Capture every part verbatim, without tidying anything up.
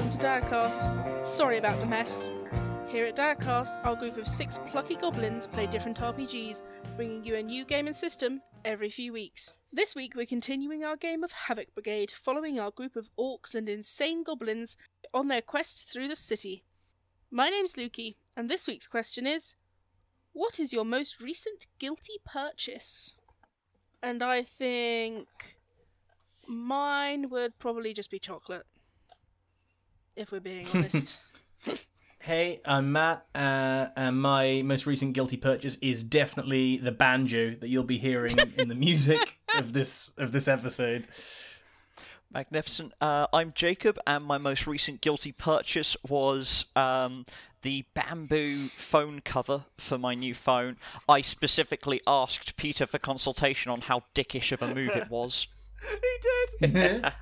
welcome to Diecast. Sorry about the mess. Here at Diecast, our group of six plucky goblins play different R P Gs, bringing you a new game and system every few weeks. This week we're continuing our game of Havoc Brigade, following our group of orcs and insane goblins on their quest through the city. My name's Lukey, and this week's question is, what is your most recent guilty purchase? And I think mine would probably just be chocolate, if we're being honest. Hey, I'm Matt, uh, and my most recent guilty purchase is definitely the banjo that you'll be hearing in the music of this of this episode. Magnificent. Uh, I'm Jacob, and my most recent guilty purchase was um, the bamboo phone cover for my new phone. I specifically asked Peter for consultation on how dickish of a move it was. He did.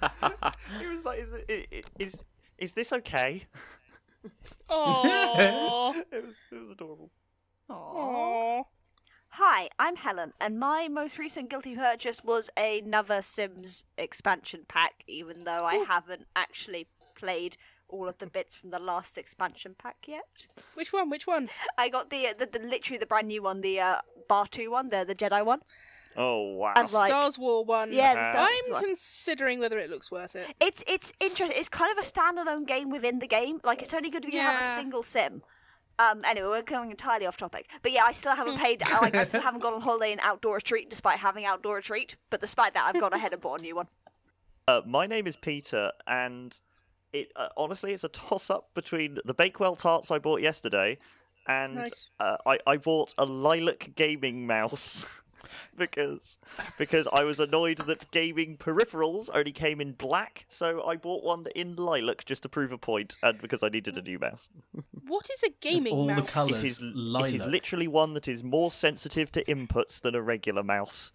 He was like, "Is it, is is this okay?" Oh, it was it was adorable. Aww. Hi, I'm Helen, and my most recent guilty purchase was another Sims expansion pack, even though I Ooh. haven't actually played all of the bits from the last expansion pack yet. Which one? Which one? I got the the, the literally the brand new one, the uh, Bartu one, the the Jedi one. Oh wow! Like, Stars War one. Yeah, the Star Wars I'm one. considering whether it looks worth it. It's it's interesting. It's kind of a standalone game within the game. Like it's only good if you yeah. have a single sim. Um. Anyway, we're going entirely off topic. But yeah, I still haven't played. Like I still haven't gone on holiday in Outdoor Retreat, despite having Outdoor Retreat. But despite that, I've gone ahead and bought a new one. Uh, my name is Peter, and it uh, honestly it's a toss up between the Bakewell tarts I bought yesterday, and nice. uh, I I bought a lilac gaming mouse. Because because I was annoyed that gaming peripherals only came in black, so I bought one in lilac just to prove a point, and because I needed a new mouse. What is a gaming all mouse? The colours, it is, lilac. It is literally one that is more sensitive to inputs than a regular mouse.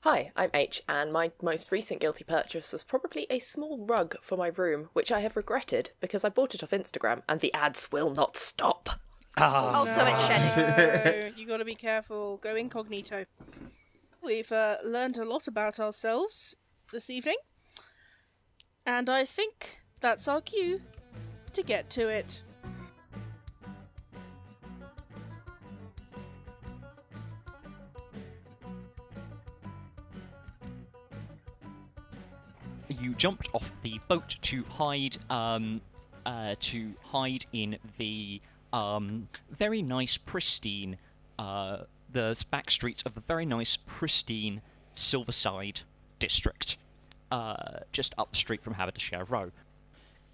Hi, I'm H, and my most recent guilty purchase was probably a small rug for my room, which I have regretted because I bought it off Instagram, and the ads will not stop. Oh, also no. It's shedding. You got to be careful. Go incognito. We've uh, learned a lot about ourselves this evening, and I think that's our cue to get to it. You jumped off the boat to hide. Um, uh, to hide in the. Um, very nice, pristine, uh, the back streets of a very nice, pristine Silverside district, uh, just up the street from Haberdasher Row.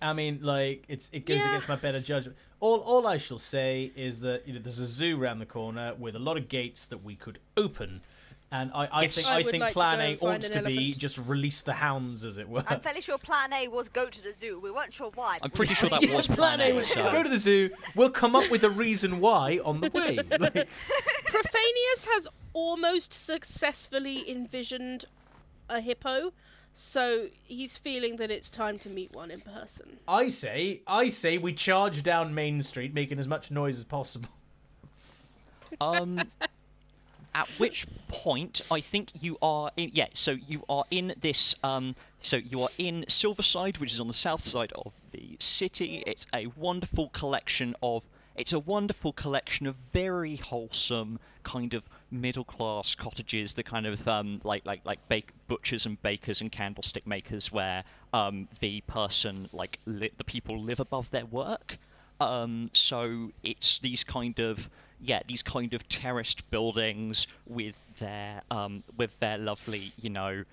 I mean, like, it's it goes yeah. against my better judgment. All all I shall say is that, you know, there's a zoo around the corner with a lot of gates that we could open, and I, I yes. think I, I think like Plan A ought to elephant. be just release the hounds, as it were. I'm fairly sure Plan A was go to the zoo. We weren't sure why. I'm pretty sure that yeah, was Plan A. Was go to the zoo. We'll come up with a reason why on the way. Like... Profanius has almost successfully envisioned a hippo, so he's feeling that it's time to meet one in person. I say, I say, we charge down Main Street, making as much noise as possible. Um. At which point, I think you are in, yeah, so you are in this, um, so you are in Silverside, which is on the south side of the city. It's a wonderful collection of, it's a wonderful collection of very wholesome kind of middle-class cottages, the kind of, um, like, like, like bake, butchers and bakers and candlestick makers where, um, the person, like, li- the people live above their work. Um, so it's these kind of, Yeah, these kind of terraced buildings with their um, with their lovely, you know,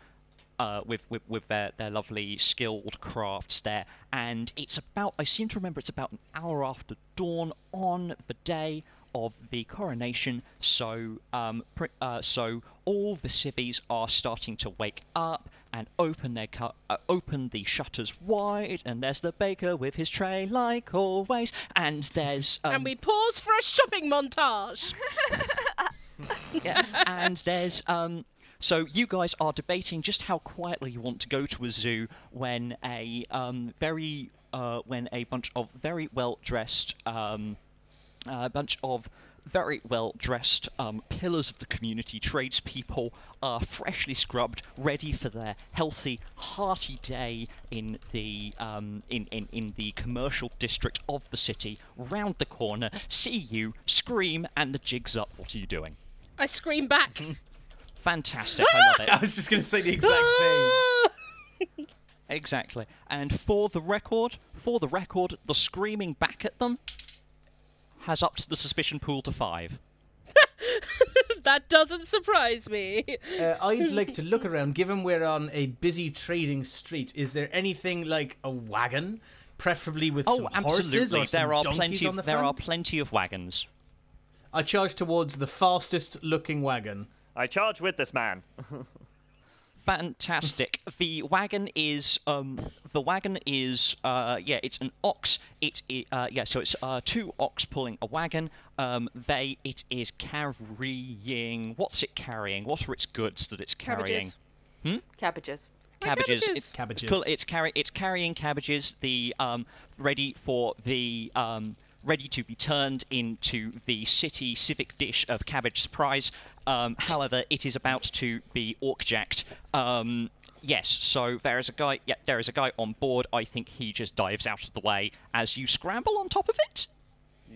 uh, with, with with their their lovely skilled crafts there. And it's about, I seem to remember it's about an hour after dawn on the day of the coronation. So um, pr- uh, so all the civvies are starting to wake up and open their cu- uh, open the shutters wide, and there's the baker with his tray, like always, and there's... Um, and we pause for a shopping montage! Yeah, and there's... um. So you guys are debating just how quietly you want to go to a zoo when a um very... uh when a bunch of very well-dressed... um a bunch of very well dressed um, pillars of the community, tradespeople, uh, freshly scrubbed, ready for their healthy, hearty day in the um, in, in, in the commercial district of the city. Round the corner, see you, scream, and the jig's up. What are you doing? I scream back. Fantastic, I love it. I was just going to say the exact same. Exactly. And for the record, for the record, the screaming back at them has upped the suspicion pool to five. That doesn't surprise me. uh, I'd like to look around, given we're on a busy trading street. Is there anything like a wagon, preferably with oh, some absolutely. horses or there some are donkeys plenty of, on the front? There are plenty of wagons. I charge towards the fastest looking wagon. I charge with this man. Fantastic. The wagon is, um, the wagon is, uh, yeah, it's an ox. It, it uh, yeah, so it's uh, two ox pulling a wagon. Um, they, it is carrying. What's it carrying? What are its goods that it's carrying? Cabbages. Hmm? Cabbages. Cabbages. Cabbages. It's, cabbages. Cool. It's carry. It's carrying cabbages. The um, ready for the um, ready to be turned into the city civic dish of cabbage surprise. Um, however, it is about to be orc-jacked. Um, yes, so there is a guy. Yeah, there is a guy on board. I think he just dives out of the way as you scramble on top of it.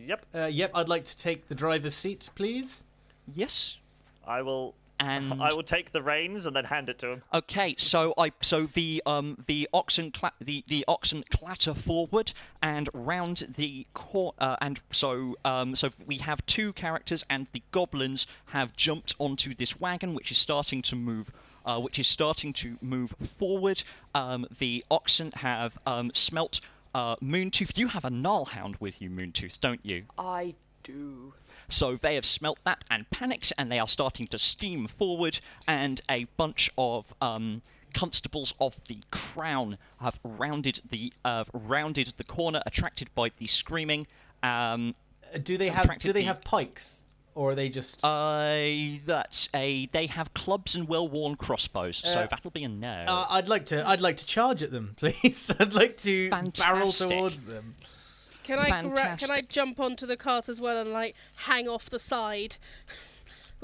Yep. Uh, yep. I'd like to take the driver's seat, please. Yes. I will. And I will take the reins and then hand it to him. Okay, so I so the um the oxen cla- the, the oxen clatter forward and round the cor- uh, and so um so we have two characters, and the goblins have jumped onto this wagon, which is starting to move uh which is starting to move forward. Um, the oxen have um smelt uh Moontooth. You have a gnarlhound with you, Moontooth, don't you? I do. So they have smelt that and panicked, and they are starting to steam forward, and a bunch of um, constables of the Crown have rounded the uh, rounded the corner, attracted by the screaming. Um, do they have do they the... have pikes, or are they just? Uh, that's a they have clubs and well-worn crossbows, uh, so that'll be a no. Uh, I'd like to I'd like to charge at them, please. I'd like to Fantastic. barrel towards them. Can I gra- can I jump onto the cart as well and like hang off the side?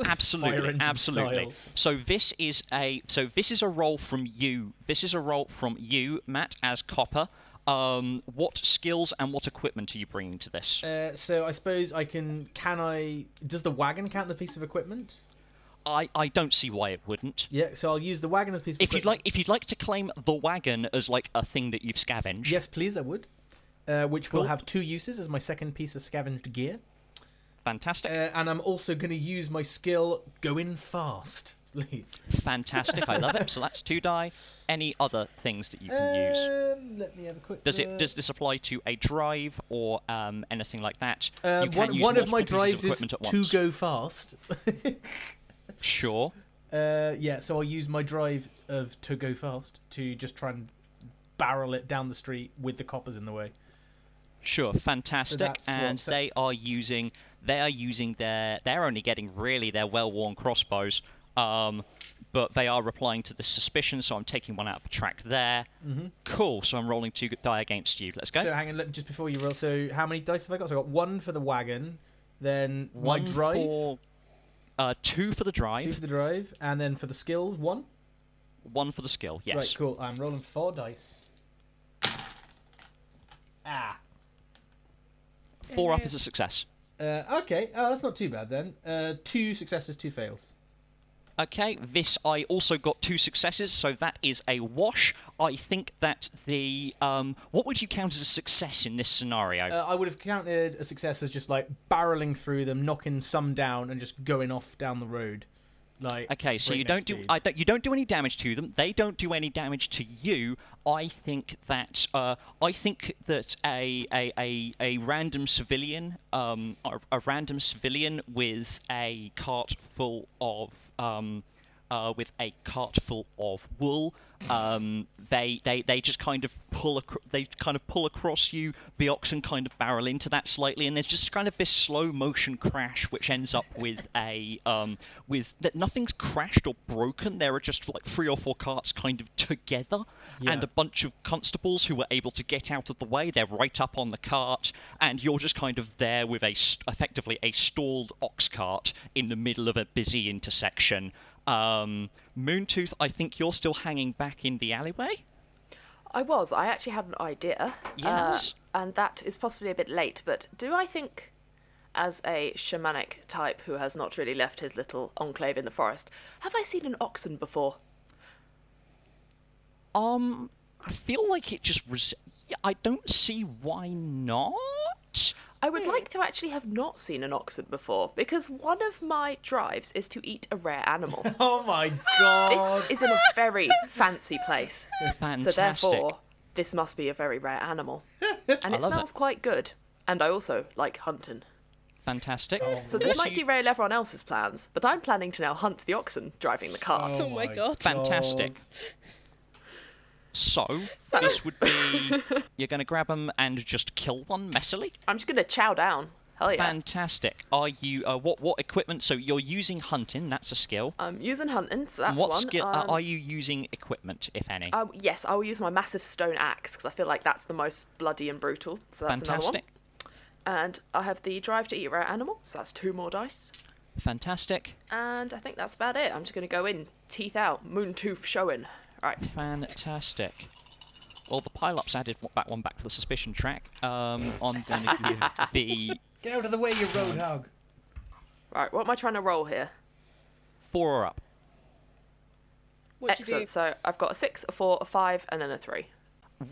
Absolutely, absolutely. Style. So this is a so this is a roll from you. This is a roll from you, Matt, as Copper. Um, what skills and what equipment are you bringing to this? Uh, so I suppose I can. Can I? Does the wagon count as a piece of equipment? I, I don't see why it wouldn't. Yeah, so I'll use the wagon as a piece of if equipment. If you'd like, if you'd like to claim the wagon as like a thing that you've scavenged. Yes, please, I would. Uh, which cool. will have two uses as my second piece of scavenged gear. Fantastic. Uh, and I'm also going to use my skill Going Fast, please. Fantastic, I love it. So that's two die. Any other things that you can um, use? Let me have a quick... Does, it, does this apply to a drive or um, anything like that? Uh, you can one use one of my drives of is to go fast. Sure. Uh, yeah, so I'll use my drive of to go fast to just try and barrel it down the street with the coppers in the way. Sure, fantastic. So and they are using they are using their they're only getting really their well-worn crossbows, um, but they are replying to the suspicion, so I'm taking one out of the track there. Mm-hmm. Cool, so I'm rolling two die against you. Let's go. So hang on, look, just before you roll, so how many dice have I got? So I got one for the wagon, then one my drive. For, uh, two for the drive. Two for the drive, and then for the skills, one. One for the skill, yes. Right, cool. I'm rolling four dice. Ah. Four up is a success. Uh, okay, oh, that's not too bad then. Uh, two successes, two fails. Okay, this I also got two successes, so that is a wash. I think that the um, what would you count as a success in this scenario? Uh, I would have counted a success as just like barreling through them, knocking some down, and just going off down the road. Like okay, so you don't do, I don't, you don't do any damage to them. They don't do any damage to you. I think that uh, I think that a a, a, a random civilian, um, a, a random civilian with a cart full of um, uh, with a cart full of wool. Um, they, they they just kind of pull ac- they kind of pull across you. The oxen kind of barrel into that slightly, and there's just kind of this slow motion crash, which ends up with a um, with that nothing's crashed or broken. There are just like three or four carts kind of together, yeah. and a bunch of constables who were able to get out of the way. They're right up on the cart, and you're just kind of there with a effectively a stalled ox cart in the middle of a busy intersection. Um, Moontooth, I think you're still hanging back in the alleyway? I was. I actually had an idea. Yes. Uh, and that is possibly a bit late, but do I think, as a shamanic type who has not really left his little enclave in the forest, have I seen an oxen before? Um, I feel like it just... Res- I don't see why not... I would hmm. like to actually have not seen an oxen before, because one of my drives is to eat a rare animal. Oh my god! This is in a very fancy place. Fantastic. So therefore, this must be a very rare animal. And it smells it. quite good. And I also like hunting. Fantastic. Oh, so this might derail everyone else's plans, but I'm planning to now hunt the oxen driving the cart. Oh, oh my god. god. Fantastic. So, so, this would be... You're going to grab them and just kill one messily? I'm just going to chow down. Hell yeah. Fantastic. Are you... Uh, what what equipment... So, you're using hunting. That's a skill. I'm using hunting, so that's what one. What skill... Um, are you using equipment, if any? Um, yes, I will use my massive stone axe, because I feel like that's the most bloody and brutal. So, that's Fantastic. another one. And I have the drive to eat rare animal, so that's two more dice. Fantastic. And I think that's about it. I'm just going to go in, teeth out, moon tooth showing. Right. Fantastic. Well, the pile-up's added back one back to the suspicion track. Um, I'm going to give the... Get out of the way, you road hog. Right, what am I trying to roll here? Four or up. What'd Excellent. You do? So I've got a six, a four, a five, and then a three.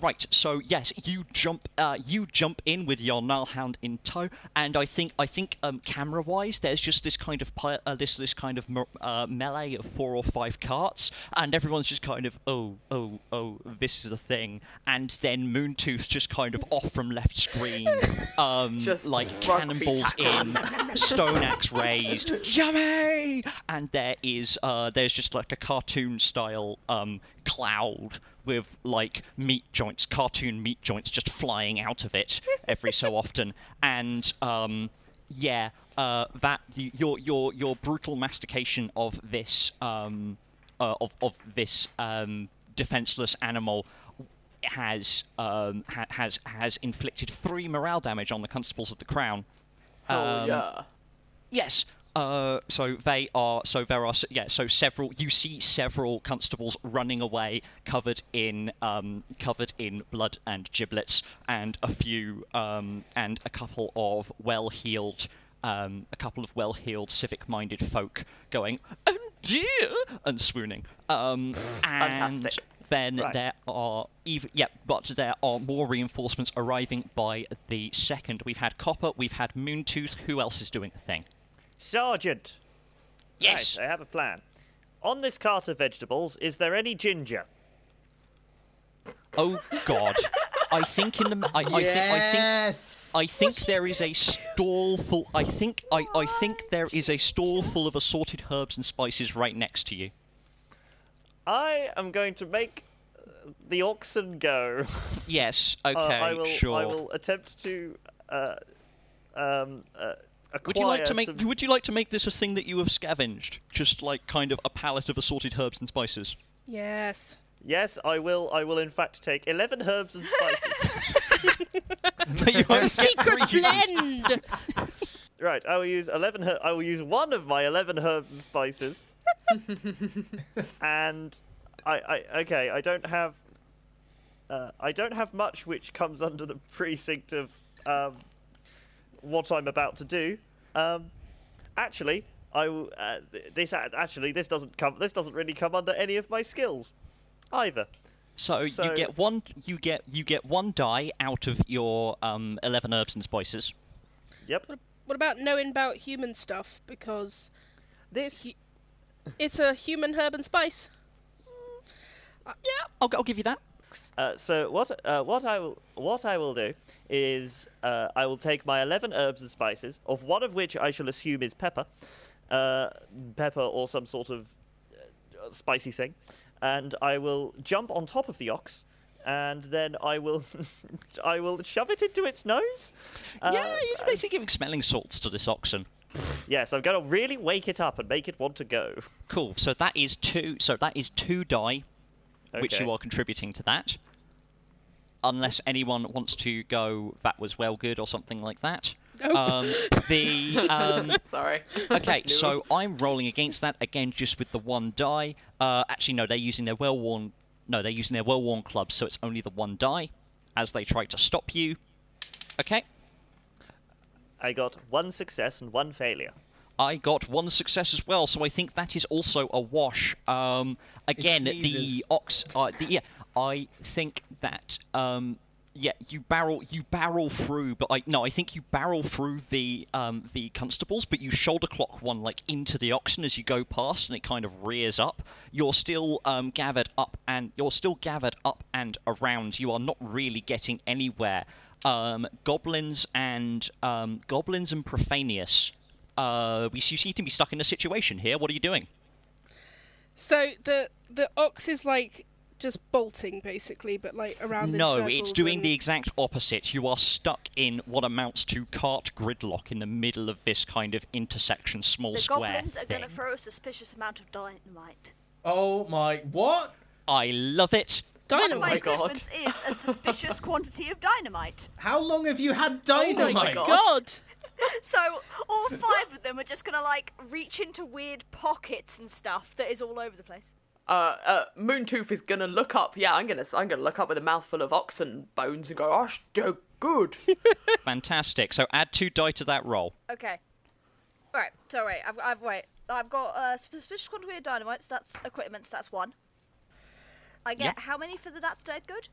Right, so yes, you jump uh, you jump in with your Nilehound in tow, and I think I think um, camera-wise, there's just this kind of pile, uh, this this kind of uh, melee of four or five carts, and everyone's just kind of oh oh oh this is the thing, and then Moontooth just kind of off from left screen, um, just like cannonballs in, stone axe raised, yummy, and there is uh, there's just like a cartoon style um, cloud. With like meat joints, cartoon meat joints just flying out of it every so often, and um, yeah, uh, that your your your brutal mastication of this um, uh, of of this um, defenseless animal has um, ha- has has inflicted three morale damage on the constables of the Crown. Oh um, yeah. Yes. Uh, so they are. So there are. Yeah. So several. You see several constables running away, covered in um, covered in blood and giblets, and a few um, and a couple of well-heeled, um, a couple of well-heeled, civic-minded folk going, oh dear, and swooning. Um, and Fantastic. Then right. there are even yeah, but there are more reinforcements arriving by the second. We've had Copper. We've had Moontooth. Who else is doing a thing? Sergeant! Yes! Right, I have a plan. On this cart of vegetables, is there any ginger? Oh, God. I think in the... I, I yes! Think, I think, I think there is a stall full... I think I, I think there is a stall full of assorted herbs and spices right next to you. I am going to make the oxen go. Yes, okay, uh, I will, sure. I will attempt to... Uh, um... Uh, Would you like to make? Some... Would you like to make this a thing that you have scavenged? Just like kind of a palette of assorted herbs and spices. Yes. Yes, I will. I will in fact take eleven herbs and spices. It's a secret blend. Right, I will use eleven. Her- I will use one of my eleven herbs and spices. And I, I. Okay, I don't have. Uh, I don't have much which comes under the precinct of. Um, what I'm about to do. Um, actually, I uh, this actually this doesn't come this doesn't really come under any of my skills either. So, so you get one you get you get one die out of your um, eleven herbs and spices. Yep. What, what about knowing about human stuff, because this he, it's a human herb and spice. Uh, yeah, I'll I'll give you that. Uh, so what uh, what I will what I will do is uh, I will take my eleven herbs and spices, of one of which I shall assume is pepper, uh, pepper or some sort of spicy thing, and I will jump on top of the ox, and then I will I will shove it into its nose. Yeah, uh, you're basically giving smelling salts to this oxen. Yes, I'm going to really wake it up and make it want to go. Cool. So that is two. So that is two die, okay, which you are contributing to that. Unless anyone wants to go, that was well good or something like that. Oh. Um, the um, sorry. Okay, so I'm rolling against that again, just with the one die. Uh, actually, no, they're using their well-worn. No, they're using their well-worn clubs, so it's only the one die as they try to stop you. Okay. I got one success and one failure. I got one success as well, so I think that is also a wash. Um, again, the ox. Uh, the, yeah, I think that. Um, yeah, you barrel, you barrel through, but I no, I think you barrel through the um, the constables, but you shoulder clock one like into the oxen as you go past, and it kind of rears up. You're still um, gathered up, and you're still gathered up and around. You are not really getting anywhere. Um, goblins and um, goblins and Profanius. Uh, we you seem to be stuck in a situation here. What are you doing? So the the ox is like just bolting, basically, but like around. No, in circles it's doing and... the exact opposite. You are stuck in what amounts to cart gridlock in the middle of this kind of intersection, small the square. The goblins are going to throw a suspicious amount of dynamite. Oh my! What? I love it. Dynamite. One of my equipment is a suspicious quantity of dynamite. How long have you had dynamite? Oh my god! god. So all five of them are just gonna like reach into weird pockets and stuff that is all over the place. Uh, uh, Moontooth is gonna look up. Yeah, I'm gonna I'm gonna look up with a mouthful of oxen bones and go, "Oh, so good." Fantastic. So add two die to that roll. Okay. All right. So wait, I've, I've wait. I've got a uh, suspicious quantity of dynamite. So that's equipment. So that's one. I get yep. How many for the that's dead good?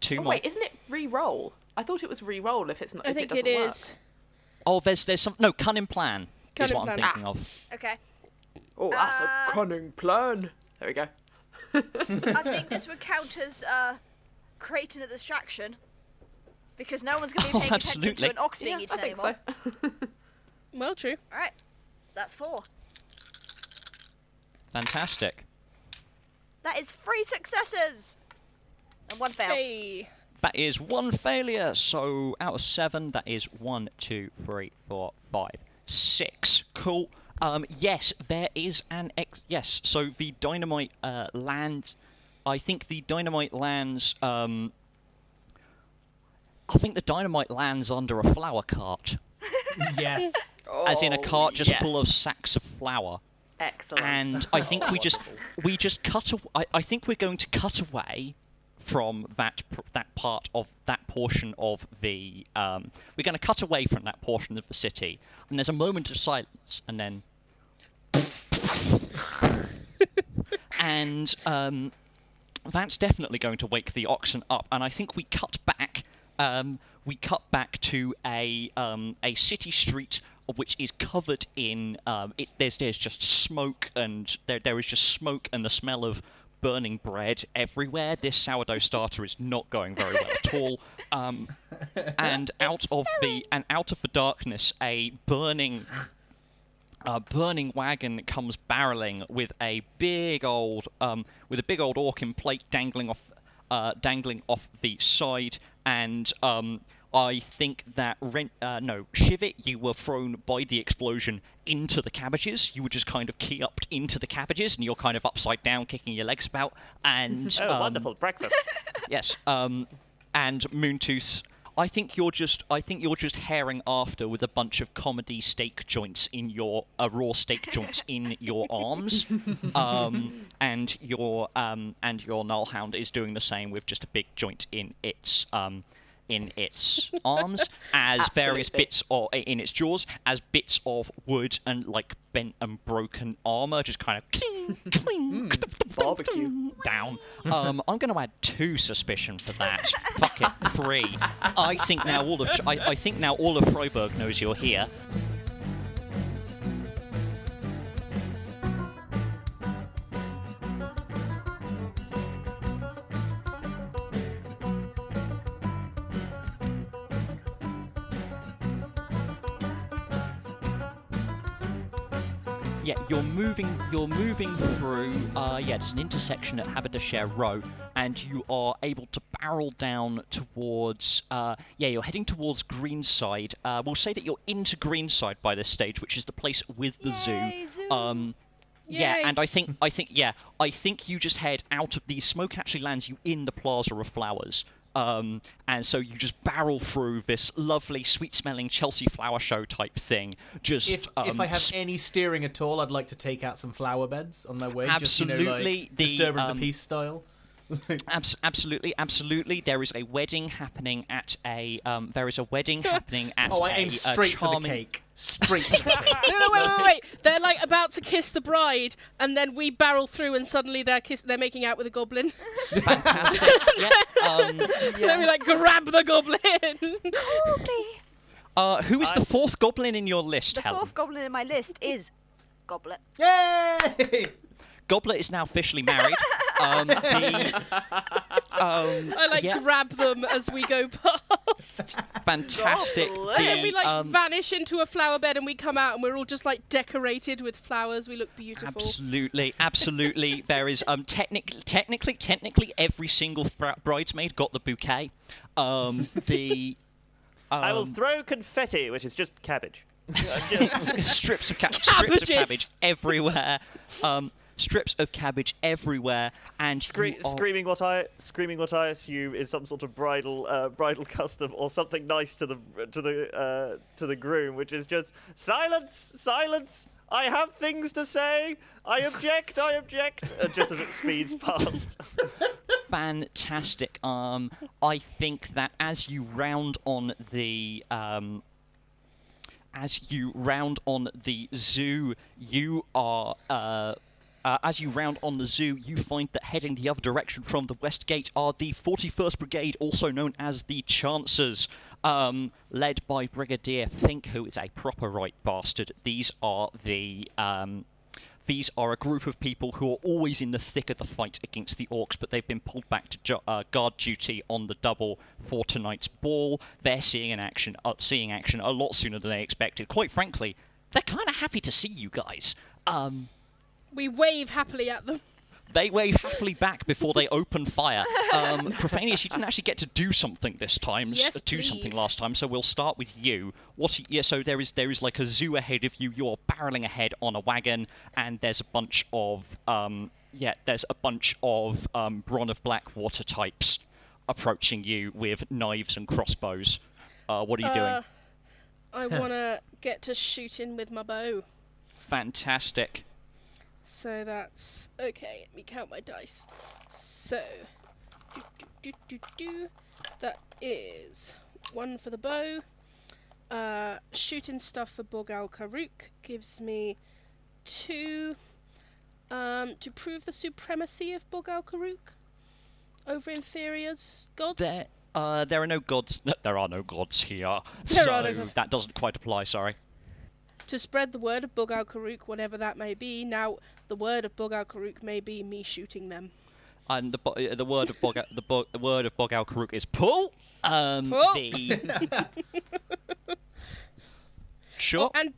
Two oh, more. Wait, isn't it re-roll? I thought it was re-roll if it's not. I if think it, it is. Work. Oh, there's there's some no cunning plan cunning is what plan. I'm thinking ah. of. Okay. Oh, that's uh, a cunning plan. There we go. I think this would count as uh, creating a distraction because no one's going to be paying oh, attention to an ox being yeah, eaten I think anymore. So. Well, true. All right, so that's four. Fantastic. That is three successes and one fail. Hey. That is one failure. So out of seven, that is one, two, three, four, five, six. Cool. Um, yes, there is an ex- yes. So the dynamite uh, land. I think the dynamite lands. Um, I think the dynamite lands under a flower cart. Yes. As in a cart just yes. full of sacks of flour. Excellent. And I think we just we just cut. Aw- I, I think we're going to cut away from that that part of that portion of the. Um, we're going to cut away from that portion of the city, and there's a moment of silence, and then. and um, that's definitely going to wake the oxen up, and I think we cut back. Um, we cut back to a um, a city street. Which is covered in um, it, there's there's just smoke and there there is just smoke and the smell of burning bread everywhere. This sourdough starter is not going very well at all. Um, and out it's of scary. the and out of the darkness, a burning, a burning wagon comes barreling with a big old um, with a big old orkin plate dangling off, uh, dangling off the side and. Um, I think that, Ren- uh, no, Shivit, you were thrown by the explosion into the cabbages. You were just kind of key upped into the cabbages, and you're kind of upside down, kicking your legs about. And oh, um, wonderful breakfast! Yes, um, and Moontooth, I think you're just, I think you're just herring after with a bunch of comedy steak joints in your, uh, raw steak joints in your arms, um, and your, um, and your Nullhound is doing the same with just a big joint in its, um. in its arms as Absolutely. various bits or in its jaws as bits of wood and like bent and broken armor just kind of cling, cling, mm, barbecue down. um I'm going to add two suspicion for that. Fuck it, three. I think now all of I, I think now all of Freiburg knows you're here. yeah, you're moving. You're moving through. Uh, yeah, there's an intersection at Haberdasher Row, and you are able to barrel down towards. Uh, yeah, you're heading towards Greenside. Uh, we'll say that you're into Greenside by this stage, which is the place with the Yay, zoo. zoo. Um, Yeah, Yay. and I think I think yeah, I think you just head out of the smoke actually lands you in the Plaza of Flowers, um, and so you just barrel through this lovely, sweet-smelling Chelsea flower show type thing. Just if, um, if I have any steering at all, I'd like to take out some flower beds on my way. Absolutely, just, you know, like the Disturber um, of the Peace style. Abs- absolutely, absolutely. There is a wedding happening at a. Um, there is a wedding happening at. Oh, I a, aim straight a charming... for the cake. Straight. For the cake. no, no, wait, wait, wait. They're like about to kiss the bride, and then we barrel through, and suddenly they're kiss- They're making out with a goblin. Fantastic. yeah. Um, yeah. Then we like grab the goblin. Call me. Uh, who is I... the fourth goblin in your list? The Helen? fourth goblin in my list is Goblet. Yay! Goblet is now officially married. Um, the, um, I like yeah. grab them as we go past. Fantastic. The, we like um, vanish into a flower bed and we come out and we're all just like decorated with flowers. We look beautiful. Absolutely, absolutely. There is um technically, technically, technically every single br- bridesmaid got the bouquet. Um, the um, I will throw confetti, which is just cabbage. strips of cabbage, strips of cabbage everywhere. Um. Strips of cabbage everywhere, and Scree- are... screaming what I screaming what I assume is some sort of bridal uh, bridal custom or something nice to the to the uh, to the groom, which is just silence, silence. I have things to say. I object. I object. Uh, just as it speeds past. Fantastic. Um, I think that as you round on the um. As you round on the zoo, you are. Uh, Uh, as you round on the zoo, you find that heading the other direction from the west gate are the forty-first Brigade, also known as the Chancers, um, led by Brigadier Fink, who is a proper right bastard. These are the um, these are a group of people who are always in the thick of the fight against the orcs, but they've been pulled back to ju- uh, guard duty on the double for tonight's ball. They're seeing an action, uh, seeing action a lot sooner than they expected. Quite frankly, they're kind of happy to see you guys. Um... We wave happily at them. They wave happily back before they open fire. Um, Crofanius, you didn't actually get to do something this time. Yes, uh, do please. something last time, so we'll start with you. What? Yeah, so there is there is like a zoo ahead of you. You're barreling ahead on a wagon, and there's a bunch of um, yeah, there's a bunch of um, Bronn of Blackwater types approaching you with knives and crossbows. Uh, what are you uh, doing? I want to get to shooting with my bow. Fantastic. So that's okay. Let me count my dice. So, do, do, do, do, do. That is one for the bow. Uh, shooting stuff for Bog'ol Karuk gives me two. Um, to prove the supremacy of Bog'ol Karuk over inferiors gods. There, uh, there are no gods. No, there are no gods here. There so are no gods. That doesn't quite apply. Sorry. To spread the word of Bog'ol Karuk, whatever that may be. Now, the word of Bog'ol Karuk may be me shooting them. And the bo- the word of Bog'ol the, bo- the word of Bog'ol Karuk is pull. Um, pull. The... sure. Oh, and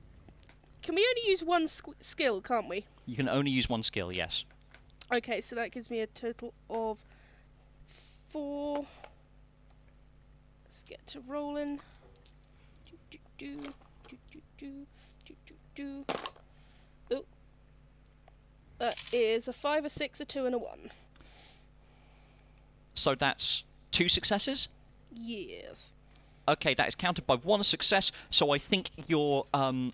can we only use one squ- skill? Can't we? You can only use one skill. Yes. Okay, so that gives me a total of four. Let's get to rolling. Do do do do do. Oh, that is a five, a six, a two, and a one. So that's two successes? Yes. Okay, that is counted by one success. So I think your um,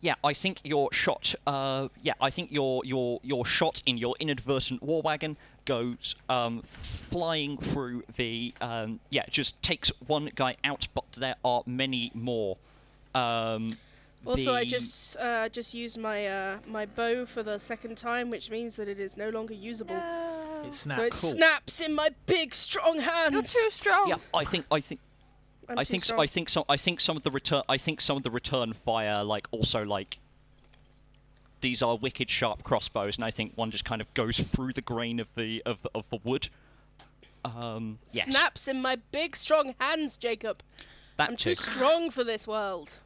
yeah, I think your shot, uh, yeah, I think your your your shot in your inadvertent war wagon goes um, flying through the um, yeah, just takes one guy out, but there are many more. Um. Also, I just uh, just used my uh, my bow for the second time, which means that it is no longer usable. No. It snaps. So it cool. snaps in my big, strong hands. You're too strong. Yeah, I think I think I'm I think so, I think some I think some of the return I think some of the return fire like also like these are wicked sharp crossbows, and I think one just kind of goes through the grain of the of of the wood. Um, yes. Snaps in my big, strong hands, Jacob. That I'm too, too strong for this world.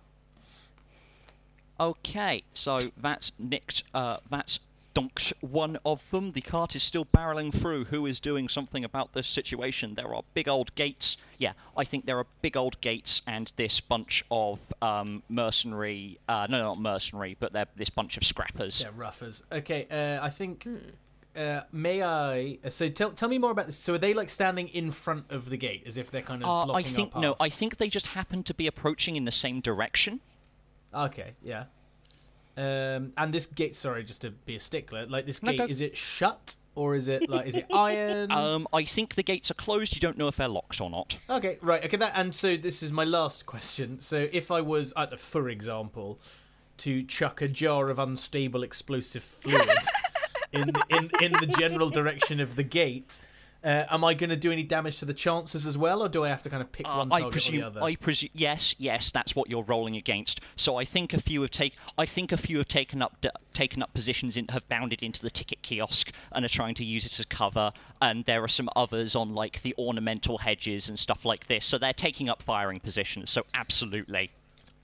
Okay, so that's nicked, uh, that's dunked one of them. The cart is still barreling through. Who is doing something about this situation? There are big old gates. Yeah, I think there are big old gates and this bunch of um, mercenary... Uh, no, not mercenary, but they're this bunch of scrappers. They're roughers. Okay, uh, I think... Hmm. Uh, may I? So tell tell me more about this. So are they like standing in front of the gate, as if they're kind of uh, blocking I think our path? No. I think they just happen to be approaching in the same direction. Okay. Yeah. Um. And this gate. Sorry, just to be a stickler. Like this gate. No, is it shut or is it like is it iron? Um. I think the gates are closed. You don't know if they're locked or not. Okay. Right. Okay. That. And so this is my last question. So if I was, at, for example, to chuck a jar of unstable explosive fluid. In, in in the general direction of the gate, uh, am I going to do any damage to the chances as well, or do I have to kind of pick uh, one target I presume, or the other? I presume yes, yes, that's what you're rolling against. So I think a few have take I think a few have taken up d- taken up positions and have bounded into the ticket kiosk and are trying to use it as cover. And there are some others on like the ornamental hedges and stuff like this. So they're taking up firing positions. So absolutely,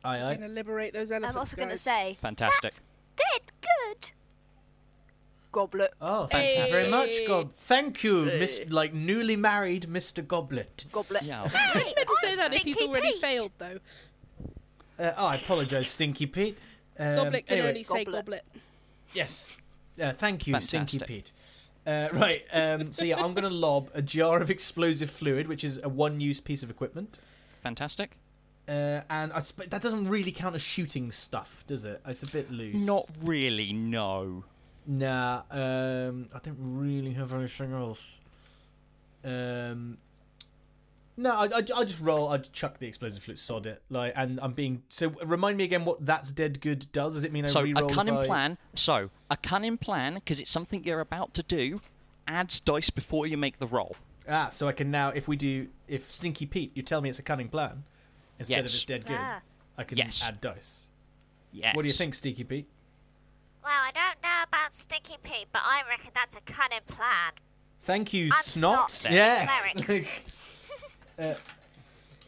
aye, aye. I'm going to liberate those elephants. I'm also going to say, fantastic. That's good. Goblet. Oh, thank hey. you very much, Goblet. Thank you, hey. Miss, like newly married Mister Goblet. Goblet. Yeah. Hey, I'm to say that if he's already Pete. failed, though. Uh, oh, I apologise, Stinky Pete. Um, Goblet can anyway. only say Goblet. Goblet. Yes. Uh, thank you, Fantastic. Stinky Pete. Uh, right. Um, so yeah, I'm going to lob a jar of explosive fluid, which is a one-use piece of equipment. Fantastic. Uh, and I sp- that doesn't really count as shooting stuff, does it? It's a bit loose. Not really. No. Nah, um, I don't really have anything else. Um, no, I, I, I just roll. I just chuck the explosive flute, sod it. Like, and I'm being so. Remind me again what that's dead good does. Does it mean I so re-roll? So a cunning I... plan. So a cunning plan because it's something you're about to do. Adds dice before you make the roll. Ah, so I can now. If we do, if Stinky Pete, you tell me it's a cunning plan instead yes. of it's dead good. Yeah. I can yes. add dice. Yes. What do you think, Stinky Pete? Well, I don't know about Stinky Pete, but I reckon that's a cunning plan. Thank you, I'm Snot. Snot. Yes. uh,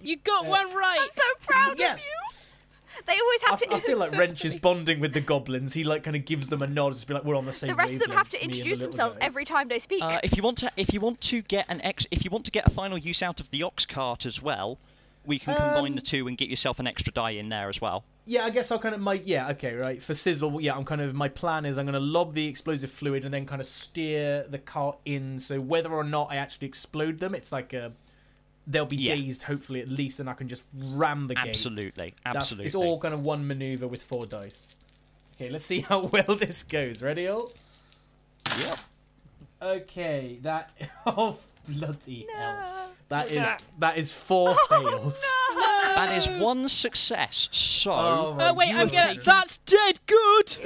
you got uh, one right. I'm so proud yes. of you. They always have I, to. I feel like Wrench is bonding with the goblins. He like kind of gives them a nod, just be like, "We're on the same." The rest wavelength, of them have to introduce the themselves guys. every time they speak. Uh, if you want to, if you want to get an ex, if you want to get a final use out of the ox cart as well, we can um, combine the two and get yourself an extra die in there as well. Yeah, I guess I'll kind of my yeah okay right for sizzle yeah I'm kind of my plan is I'm going to lob the explosive fluid and then kind of steer the cart in, so whether or not I actually explode them, it's like a they'll be yeah. dazed hopefully at least, and I can just ram the gate. Absolutely, absolutely. That's, it's all kind of one maneuver with four dice. Okay, let's see how well this goes. Ready, all? Yep. Okay, that oh bloody no. hell. That is that is four oh, fails. No. No. That is one success. So oh, oh wait, I'm gonna. Taken... That's dead good.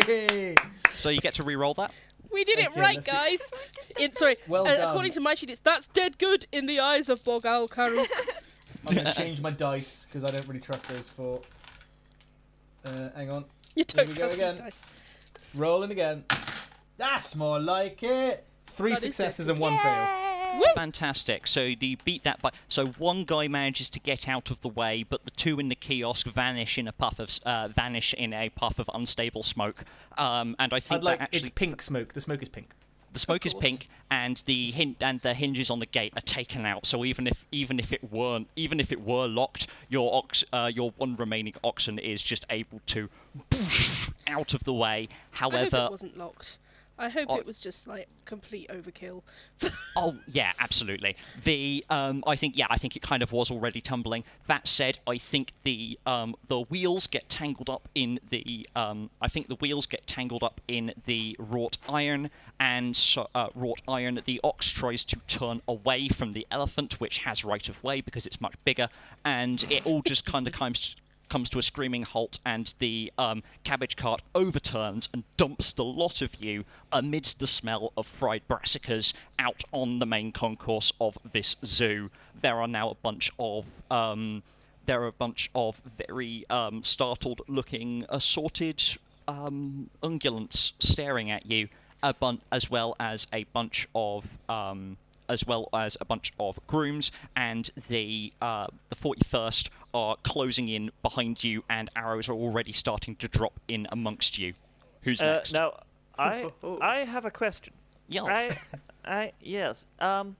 Yay! So you get to re-roll that. We did okay, it right, guys. It, sorry. Well uh, done. According to my sheet, it's that's dead good in the eyes of Bog'ol Karuk. I'm gonna change my dice because I don't really trust those four. Uh, hang on. You don't Here we trust go again. These dice. Rolling again. That's more like it. Three that successes and one Yay! fail. Fantastic. So they beat that by. So one guy manages to get out of the way, but the two in the kiosk vanish in a puff of uh, vanish in a puff of unstable smoke. Um, and I think I'd like, that actually, it's pink smoke. The smoke is pink. The smoke is pink, and the hin- and the hinges on the gate are taken out. So even if even if it weren't even if it were locked, your ox uh, your one remaining oxen is just able to poof, out of the way. However, I hope it wasn't locked. I hope oh. it was just like complete overkill. Oh yeah, absolutely. The um, I think yeah, I think it kind of was already tumbling. That said, I think the um, the wheels get tangled up in the um, I think the wheels get tangled up in the wrought iron, and so, uh, wrought iron. The ox tries to turn away from the elephant, which has right of way because it's much bigger, and it all just kind of comes. comes to a screaming halt, and the um, cabbage cart overturns and dumps the lot of you amidst the smell of fried brassicas out on the main concourse of this zoo. There are now a bunch of um, there are a bunch of very um, startled-looking assorted um, ungulates staring at you, a bun- as well as a bunch of um, as well as a bunch of grooms, and the uh, the forty-first are closing in behind you, and arrows are already starting to drop in amongst you. Who's uh, next? Now, I I have a question. Yes. I, I yes. Um,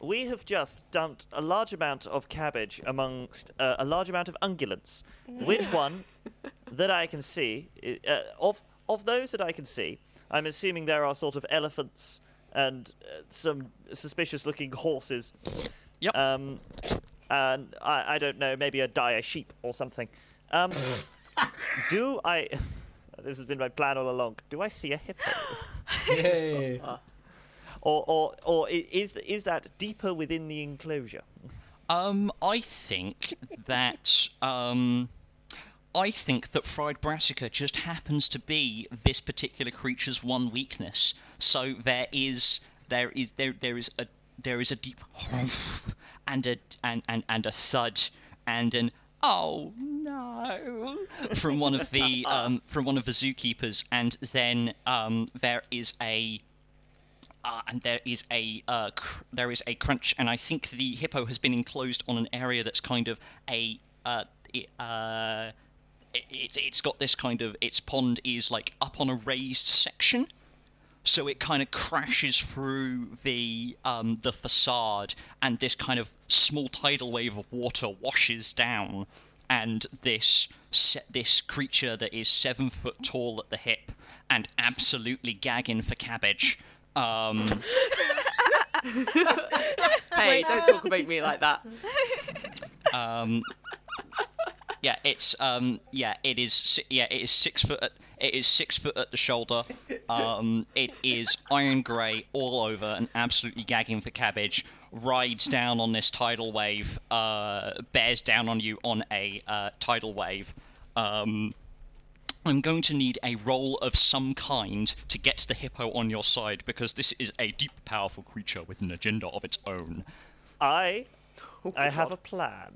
we have just dumped a large amount of cabbage amongst uh, a large amount of ungulates. Yeah. Which one that I can see uh, of of those that I can see? I'm assuming there are sort of elephants and uh, some suspicious-looking horses. Yep. Um, and I, I don't know, maybe a dire sheep or something. Um, do I? This has been my plan all along. Do I see a hippo? Yay. or, or, or is is that deeper within the enclosure? Um, I think that um. I think that fried brassica just happens to be this particular creature's one weakness. So there is there is there there is a there is a deep and a and, and, and a thud and an oh no from one of the um, from one of the zookeepers, and then um, there is a uh, and there is a uh, cr- there is a crunch, and I think the hippo has been enclosed on an area that's kind of a uh, uh It, it, it's got this kind of, its pond is like up on a raised section, so it kind of crashes through the um, the facade, and this kind of small tidal wave of water washes down, and this this creature that is seven foot tall at the hip and absolutely gagging for cabbage. Um... hey, don't talk about me like that. Um. Yeah, it's um, yeah, it is yeah, it is six foot. At, it is six foot at the shoulder. Um, it is iron grey all over and absolutely gagging for cabbage. Rides down on this tidal wave. Uh, bears down on you on a uh, tidal wave. Um, I'm going to need a roll of some kind to get the hippo on your side, because this is a deep, powerful creature with an agenda of its own. I, oh, I have a plan.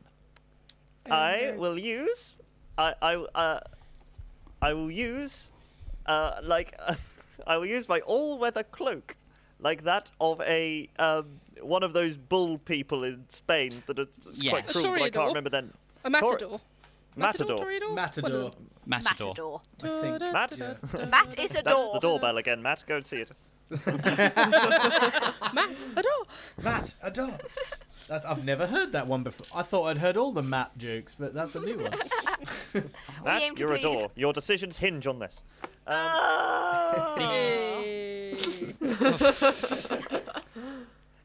I will use, I I uh, I will use, uh, like uh, I will use my all-weather cloak, like that of a um one of those bull people in Spain that are yeah. quite cruel. But I can't remember then. A matador. Matador. Matador. Matador. Matador. I think. Matt. Yeah. Matt is a door. That's the doorbell again. Matt, go and see it. Matt, a door. Matt, a door. That's, I've never heard that one before. I thought I'd heard all the Matt jokes, but that's a new one. Matt, you're please. a door. Your decisions hinge on this. Um, oh.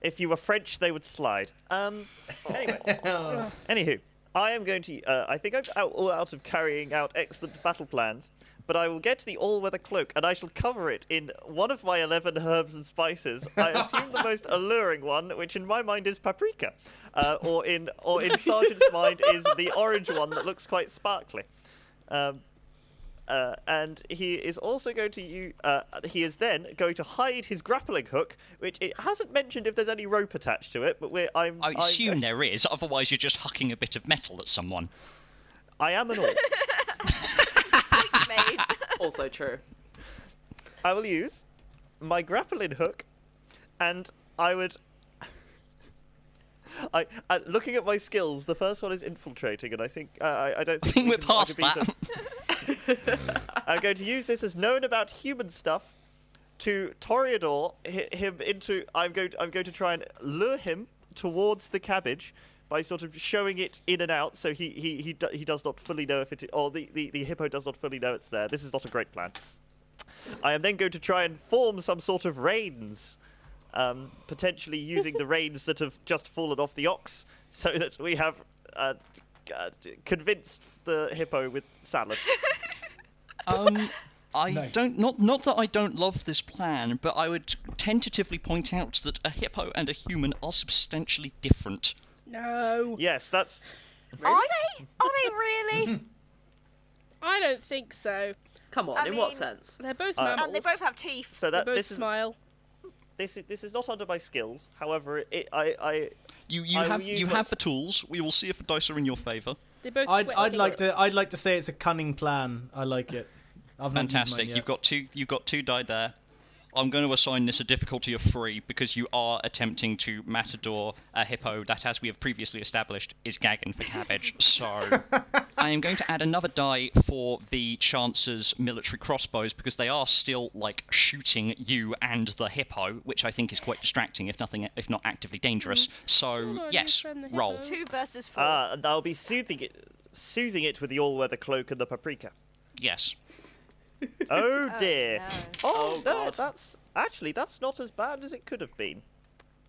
If you were French, they would slide. Um, anyway. Anywho, I am going to... Uh, I think I'm out, all out of carrying out excellent battle plans, but I will get the all-weather cloak, and I shall cover it in one of my eleven herbs and spices. I assume the most alluring one, which in my mind is paprika, uh, or in or in Sergeant's mind is the orange one that looks quite sparkly. Um, uh, and he is also going to use, uh, he is then going to hide his grappling hook, which it hasn't mentioned if there's any rope attached to it, but we're, I'm... I assume I'm, there is, otherwise you're just hucking a bit of metal at someone. I am an orc. Also true. I will use my grappling hook, and I would. I uh, looking at my skills. The first one is infiltrating, and I think uh, I, I don't. Think I think we we're can, past that. I'm going to use this as known about human stuff to Toreador him into. I'm going. To, I'm going to try and lure him towards the cabbage by sort of showing it in and out, so he he he, do, he does not fully know if it is, or the, the, the hippo does not fully know it's there. This is not a great plan. I am then going to try and form some sort of reins, um, potentially using the reins that have just fallen off the ox, so that we have uh, uh, convinced the hippo with salad. um, I nice. don't not not that I don't love this plan, but I would tentatively point out that a hippo and a human are substantially different. No. Yes, that's... Really? Are they? Are they really? I don't think so. Come on, I in mean, what sense? They're both uh, mammals. And they both have teeth. So that, they both this smile. Is, this, is, this is not under my skills. However, it, I... I you you I have you my... have the tools. We will see if the dice are in your favour. They both I'd, I'd like to I'd like to say it's a cunning plan. I like it. I've Fantastic. You've got two you've got two die there. I'm going to assign this a difficulty of three because you are attempting to matador a hippo that, as we have previously established, is gagging for cabbage. So I am going to add another die for the Chancers military crossbows because they are still, like, shooting you and the hippo, which I think is quite distracting, if nothing, if not actively dangerous. So, oh, yes, roll. Two versus four. Uh, and I'll be soothing it, soothing it with the all-weather cloak and the paprika. Yes. Oh dear. Oh, no. oh, oh no, that's actually that's not as bad as it could have been.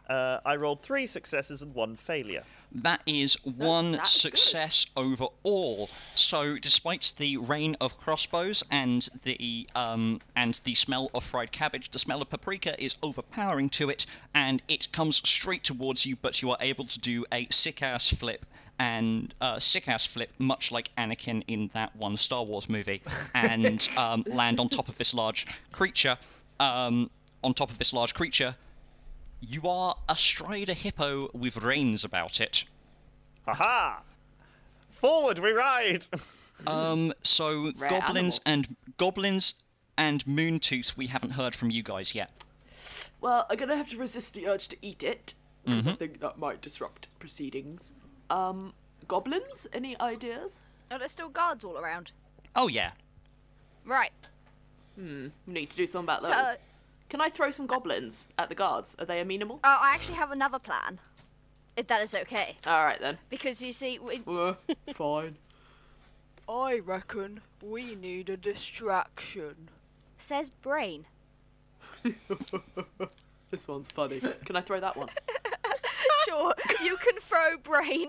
Uh, I rolled three successes and one failure. That is one that's, that's success good. Overall. So, despite the rain of crossbows and the um and the smell of fried cabbage, the smell of paprika is overpowering to it, and it comes straight towards you. But you are able to do a sick ass flip. And uh, sick-ass flip, much like Anakin in that one Star Wars movie, and um, land on top of this large creature. Um, on top of this large creature, you are astride a hippo with reins about it. Ha-ha! Forward we ride! um, so Rare goblins animal. and goblins and Moontooth, we haven't heard from you guys yet. Well, I'm gonna have to resist the urge to eat it because mm-hmm. I think that might disrupt proceedings. Um, goblins? Any ideas? Are there still guards all around? Oh, yeah. Right. Hmm, we need to do something about those. So, can I throw some goblins at the guards? Are they amenable? Oh, I actually have another plan, if that is okay. All right, then. Because, you see... We... Uh, fine. I reckon we need a distraction. Says Brain. This one's funny. Can I throw that one? Sure, you can throw Brain.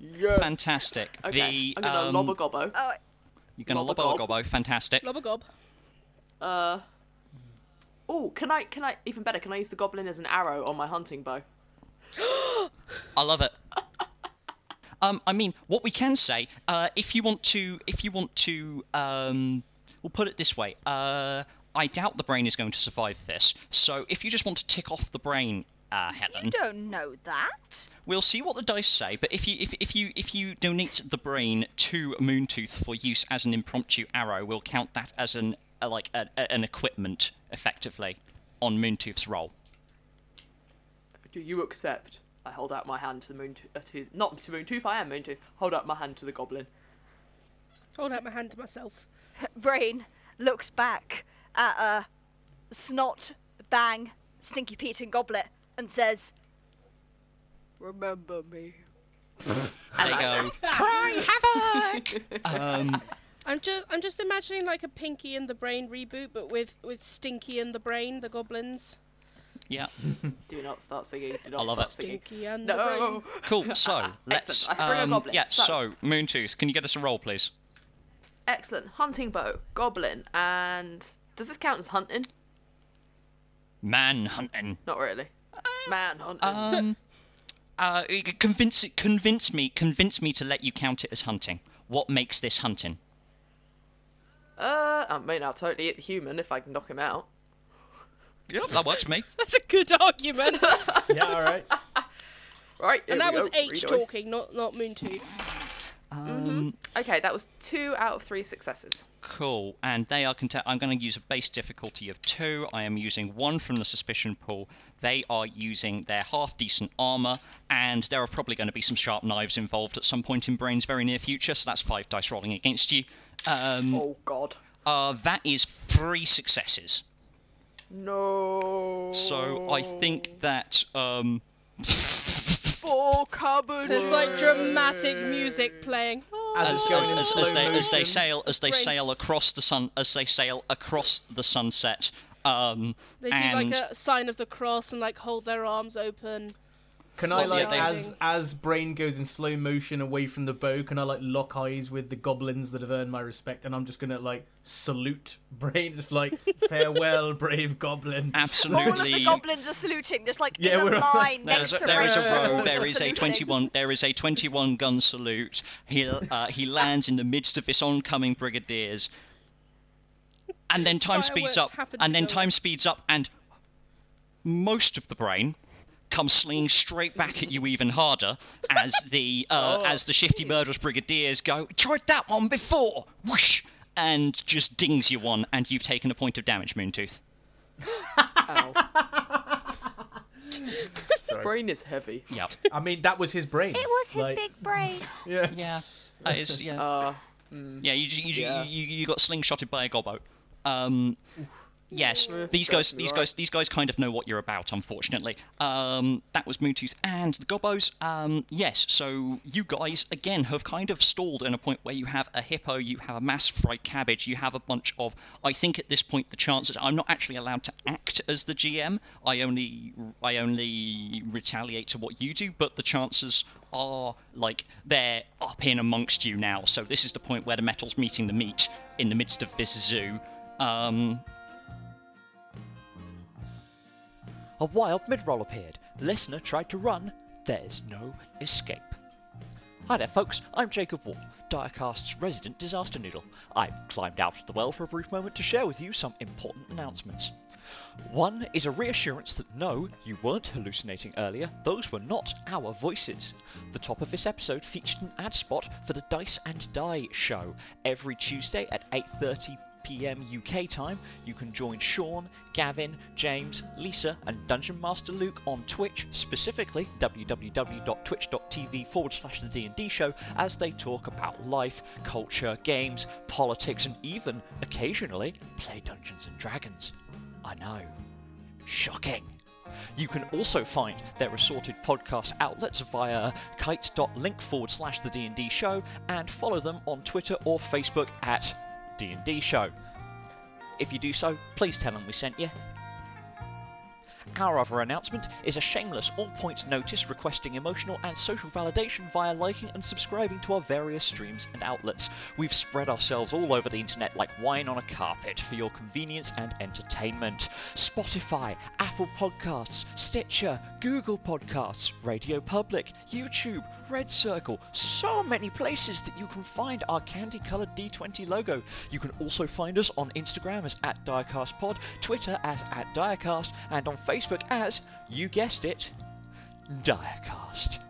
Yes. Fantastic. Okay, the, I'm going to um, lob a gobbo. Oh, you're going to lob a gobbo. Fantastic. Lob a gob. Uh, oh, can I, can I, even better, can I use the goblin as an arrow on my hunting bow? I love it. um, I mean, what we can say, uh, if you want to, if you want to, um, we'll put it this way. Uh, I doubt the Brain is going to survive this. So if you just want to tick off the Brain, Uh, Helen. You don't know that. We'll see what the dice say, but if you if if you if you donate the Brain to Moontooth for use as an impromptu arrow, we'll count that as an uh, like a, a, an equipment effectively on Moontooth's roll. Do you accept? I hold out my hand to the Moon uh, to not to Moontooth. I am Moontooth. Hold out my hand to the goblin. Hold out my hand to myself. Brain looks back at uh, Snot, Bang, Stinky Pete, and Goblet. And says, "Remember me." And I go, "Cry havoc!" um, I'm just, I'm just imagining like a Pinky and the Brain reboot, but with, with Stinky and the Brain, the goblins. Yeah. Do not start singing. Do not I love start it. Singing. Stinky and no. the Brain. Cool. So let's. I spring um, a goblin. Yeah. So. so Moontooth, can you get us a roll, please? Excellent. Hunting bow, goblin, and does this count as hunting? Man hunting. Not really. Man hunting. Um, uh, convince, convince me, convince me to let you count it as hunting. What makes this hunting? Uh, I mean, I'll totally hit the human if I can knock him out. Yep, that works for me. That's a good argument. Yeah, all right. Right, and that was go. H Read talking, not not Moontooth. Um, mm-hmm. Okay, that was two out of three successes. Cool, and they are cont- I'm going to use a base difficulty of two. I am using one from the suspicion pool. They are using their half-decent armour, and there are probably going to be some sharp knives involved at some point in Brain's very near future, so that's five dice rolling against you. Um, oh, God. Uh, that is three successes. No. So I think that... Um, Four cupboards. There's like dramatic music playing as, as, as, as, they, as they sail as they Brain. sail across the sun as they sail across the sunset. Um, they do and... like a sign of the cross and like hold their arms open. Can I like as as Brain goes in slow motion away from the bow? Can I like lock eyes with the goblins that have earned my respect? And I'm just gonna like salute Brain, just like farewell, brave goblin. Absolutely. All of the goblins are saluting, just like yeah, in a line next to Brain. There is a row. There is a twenty-one. There is a twenty-one gun salute. He uh, he lands in the midst of his oncoming brigadiers, and then time speeds up. And then time speeds up, and most of the Brain comes slinging straight back at you even harder as the uh, oh, as the shifty murderous brigadiers go, tried that one before, whoosh, and just dings you one, and you've taken a point of damage, Moontooth. Ow. His brain is heavy. Yeah. I mean, that was his brain. It was his like... big brain. Yeah. Yeah. That is, yeah. Uh, mm, yeah, you, you, yeah. You, you you got slingshotted by a gobbo. Um, yes, these guys, these guys, these guys kind of know what you're about, unfortunately. Um, that was Moontooth and the gobbos. Um, yes, so you guys, again, have kind of stalled in a point where you have a hippo, you have a mass fried cabbage, you have a bunch of, I think at this point, the chances, I'm not actually allowed to act as the G M, I only, I only retaliate to what you do, but the chances are, like, they're up in amongst you now, so this is the point where the metal's meeting the meat in the midst of this zoo. Um... A wild mid-roll appeared. Listener tried to run. There's no escape. Hi there, folks. I'm Jacob Wall, Diecast's resident disaster noodle. I've climbed out of the well for a brief moment to share with you some important announcements. One is a reassurance that no, you weren't hallucinating earlier. Those were not our voices. The top of this episode featured an ad spot for the Dice and Die show every Tuesday at eight thirty p.m. U K time. You can join Sean, Gavin, James, Lisa and Dungeon Master Luke on Twitch, specifically www.twitch.tv forward slash the D&D show, as they talk about life, culture, games, politics and even, occasionally, play Dungeons and Dragons. I know. Shocking. You can also find their assorted podcast outlets via kite.link forward slash the D&D show and follow them on Twitter or Facebook at D and D show. If you do so, please tell them we sent you. Our other announcement is a shameless all-points notice requesting emotional and social validation via liking and subscribing to our various streams and outlets. We've spread ourselves all over the internet like wine on a carpet for your convenience and entertainment. Spotify, Apple Podcasts, Stitcher, Google Podcasts, Radio Public, YouTube, Red Circle, so many places that you can find our candy-coloured D twenty logo. You can also find us on Instagram as at DiecastPod, Twitter as at Diecast, and on Facebook as, you guessed it, Diecast.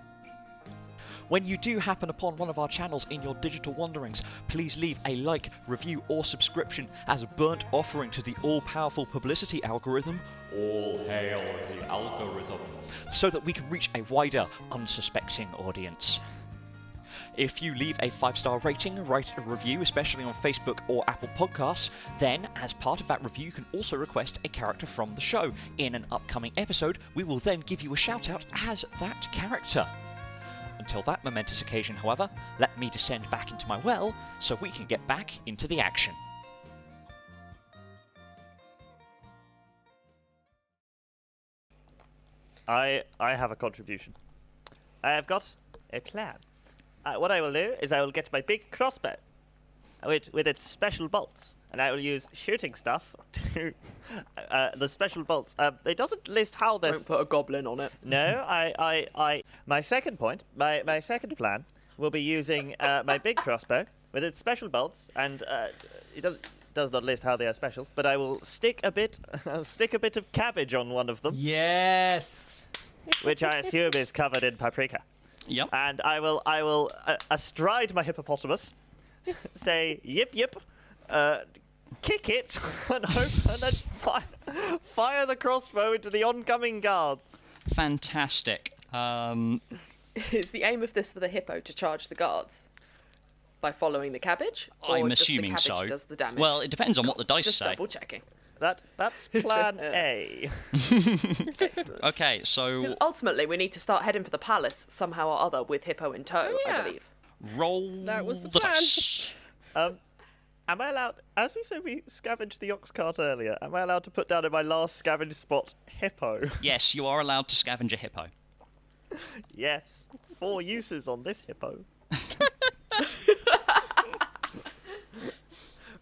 When you do happen upon one of our channels in your digital wanderings, please leave a like, review or subscription as a burnt offering to the all-powerful publicity algorithm, all hail the algorithm, so that we can reach a wider, unsuspecting audience. If you leave a five-star rating, write a review, especially on Facebook or Apple Podcasts, then, as part of that review, you can also request a character from the show. In an upcoming episode, we will then give you a shout-out as that character. Until that momentous occasion, however, let me descend back into my well, so we can get back into the action. I I have a contribution. I have got a plan. Uh, what I will do is I will get my big crossbow with, with its special bolts, and I will use shooting stuff to uh, the special bolts. Uh, it doesn't list how this... Don't put a goblin on it. No, I... I, I my second point, my, my second plan, will be using uh, my big crossbow with its special bolts, and uh, it doesn't... Does not list how they are special, but I will stick a bit. I'll stick a bit of cabbage on one of them. Yes, which I assume is covered in paprika. Yep. And I will, I will, uh, astride my hippopotamus, say yip yip, uh, kick it, and open and fire, fire the crossbow into the oncoming guards. Fantastic. Um... Is the aim of this for the hippo to charge the guards? By following the cabbage, or I'm assuming the cabbage so. Does the damage? Well, it depends on what the dice just say. Just double checking. That that's plan A. Okay, so ultimately we need to start heading for the palace somehow or other with hippo in tow. Oh, yeah. I believe. Roll. That was the plan. um, am I allowed? As we said, we scavenged the ox cart earlier. Am I allowed to put down in my last scavenge spot hippo? Yes, you are allowed to scavenge a hippo. Yes, four uses on this hippo.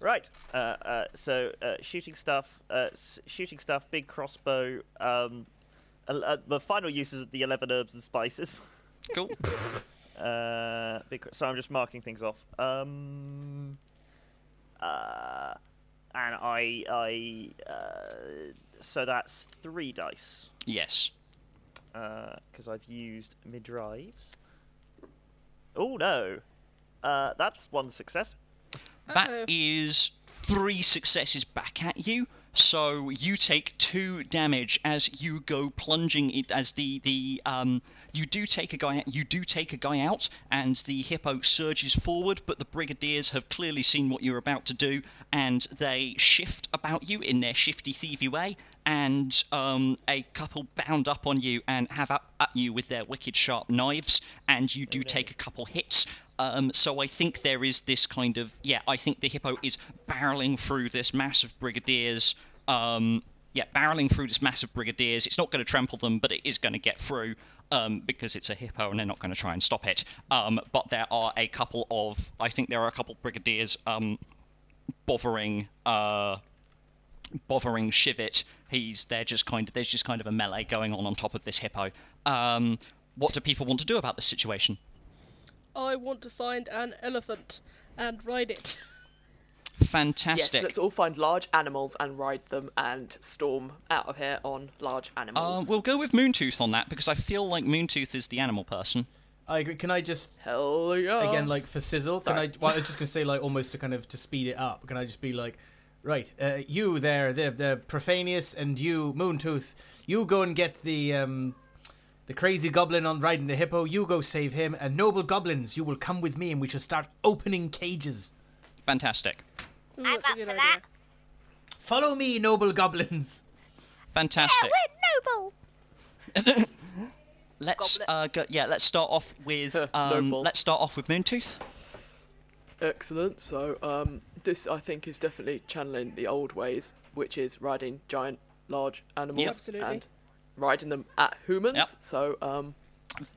Right. Uh, uh, so uh, shooting stuff, uh, s- shooting stuff, big crossbow. Um, uh, uh, the final uses of the eleven herbs and spices. Cool. uh, big, so I'm just marking things off. Um, uh, and I, I. Uh, so that's three dice. Yes. Because uh, I've used mid-drives. Oh no, uh, that's one success. That is three successes back at you. So you take two damage as you go plunging. It as the the um you do take a guy you do take a guy out, and the hippo surges forward. But the brigadiers have clearly seen what you're about to do, and they shift about you in their shifty, thievy way. And um, a couple bound up on you and have up at you with their wicked sharp knives. And you do take a couple hits. Um, so I think there is this kind of... Yeah, I think the hippo is barreling through this mass of brigadiers. Um, yeah, barreling through this mass of brigadiers. It's not going to trample them, but it is going to get through um, because it's a hippo and they're not going to try and stop it. Um, but there are a couple of... I think there are a couple of brigadiers um, bothering... Uh, bothering Shivit. He's they're just kind of there's just kind of a melee going on on top of this hippo. Um, what do people want to do about this situation? I want to find an elephant and ride it. Fantastic. Yes, let's all find large animals and ride them and storm out of here on large animals. Uh, we'll go with Moontooth on that because I feel like Moontooth is the animal person. I agree. Can I just hell yeah again like for sizzle? Sorry. Can I? Well, I was just gonna say like almost to kind of to speed it up. Can I just be like? Right, uh, you there, the, the Profanius, and you, Moontooth, you go and get the um, the crazy goblin on riding the hippo, you go save him, and noble goblins, you will come with me and we shall start opening cages. Fantastic. Ooh, I'm up for idea. That. Follow me, noble goblins. Fantastic. Yeah, we're noble. let's uh, go, yeah, let's start off with um, let's start off with Moontooth. Excellent. So um, this, I think, is definitely channeling the old ways, which is riding giant, large animals yep. Absolutely. And riding them at humans. Yep. So um,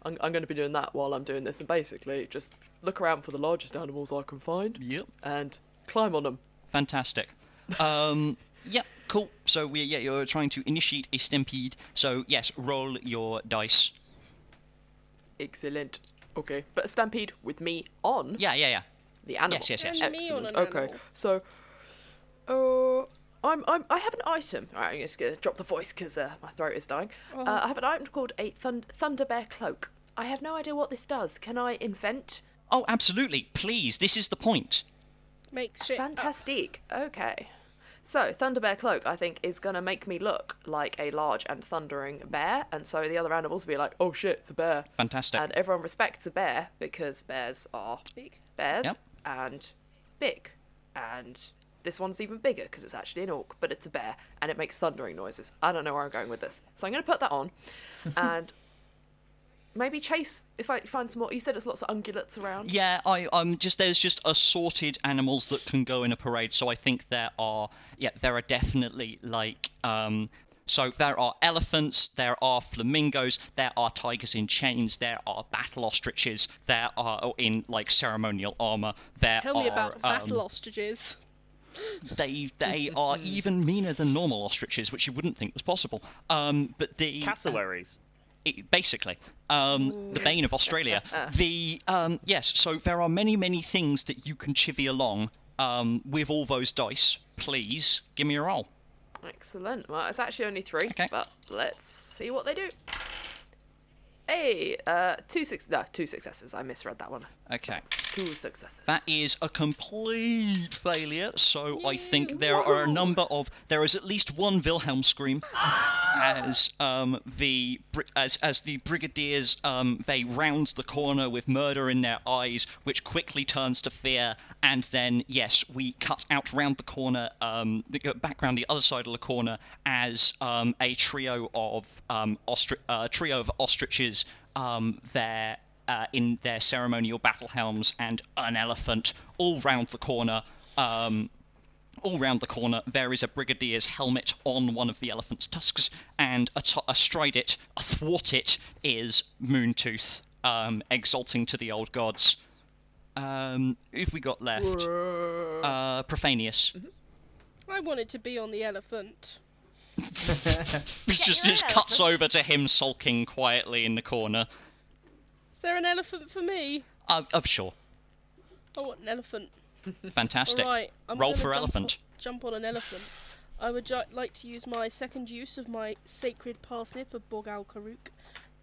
I'm, I'm going to be doing that while I'm doing this, and basically just look around for the largest animals I can find yep. and climb on them. Fantastic. Um, yep. Cool. So we, yeah, you're trying to initiate a stampede. So yes, roll your dice. Excellent. Okay, but a stampede with me on. Yeah. Yeah. Yeah. The animals. Yes, yes, yes. Me on an okay, animal. So, uh, I'm, I'm, I have an item. All right, I'm just going to drop the voice because uh, my throat is dying. Oh. Uh, I have an item called a thund- Thunder Bear Cloak. I have no idea what this does. Can I invent? Oh, absolutely. Please, this is the point. Make shit fantastic. Up. Okay. So, Thunder Bear Cloak, I think, is going to make me look like a large and thundering bear. And so the other animals will be like, oh shit, it's a bear. Fantastic. And everyone respects a bear because bears are big. Bears. Yep. And big, and this one's even bigger because it's actually an orc, but it's a bear and it makes thundering noises. I don't know where I'm going with this, so I'm going to put that on and maybe chase if I find some more. You said there's lots of ungulates around. Yeah, I um just there's just assorted animals that can go in a parade, so I think there are yeah there are definitely like um. So there are elephants, there are flamingos, there are tigers in chains, there are battle ostriches, there are in like ceremonial armor. There Tell are, me about um, battle ostriches. They they are even meaner than normal ostriches, which you wouldn't think was possible. Um, but the cassowaries. Uh, It, basically, um, the bane of Australia. the um, yes, so there are many many things that you can chivvy along um, with all those dice. Please give me a roll. Excellent. Well, it's actually only three, okay. But let's see what they do. Hey, uh, two six, no, two successes. I misread that one. Okay. Two successes. That is a complete failure. So Yay. I think there Whoa. Are a number of there is at least one Wilhelm scream as um the as as the brigadiers um they round the corner with murder in their eyes, which quickly turns to fear. And then yes, we cut out round the corner, um, back round the other side of the corner as um a trio of um ostri- uh, trio of ostriches. Um, their, uh, in their ceremonial battle helms and an elephant all round the corner. Um, all round the corner, there is a brigadier's helmet on one of the elephant's tusks, and at- astride it, athwart it, is Moontooth, um, exalting to the old gods. Um, who've we got left? Uh, Profanius. Mm-hmm. I wanted to be on the elephant. It just, just cuts over to him sulking quietly in the corner. Is there an elephant for me? Uh, I'm sure. I want an elephant. Fantastic. Right, I'm roll for jump elephant. On, jump on an elephant. I would ju- like to use my second use of my sacred parsnip of Bog'ol Karuk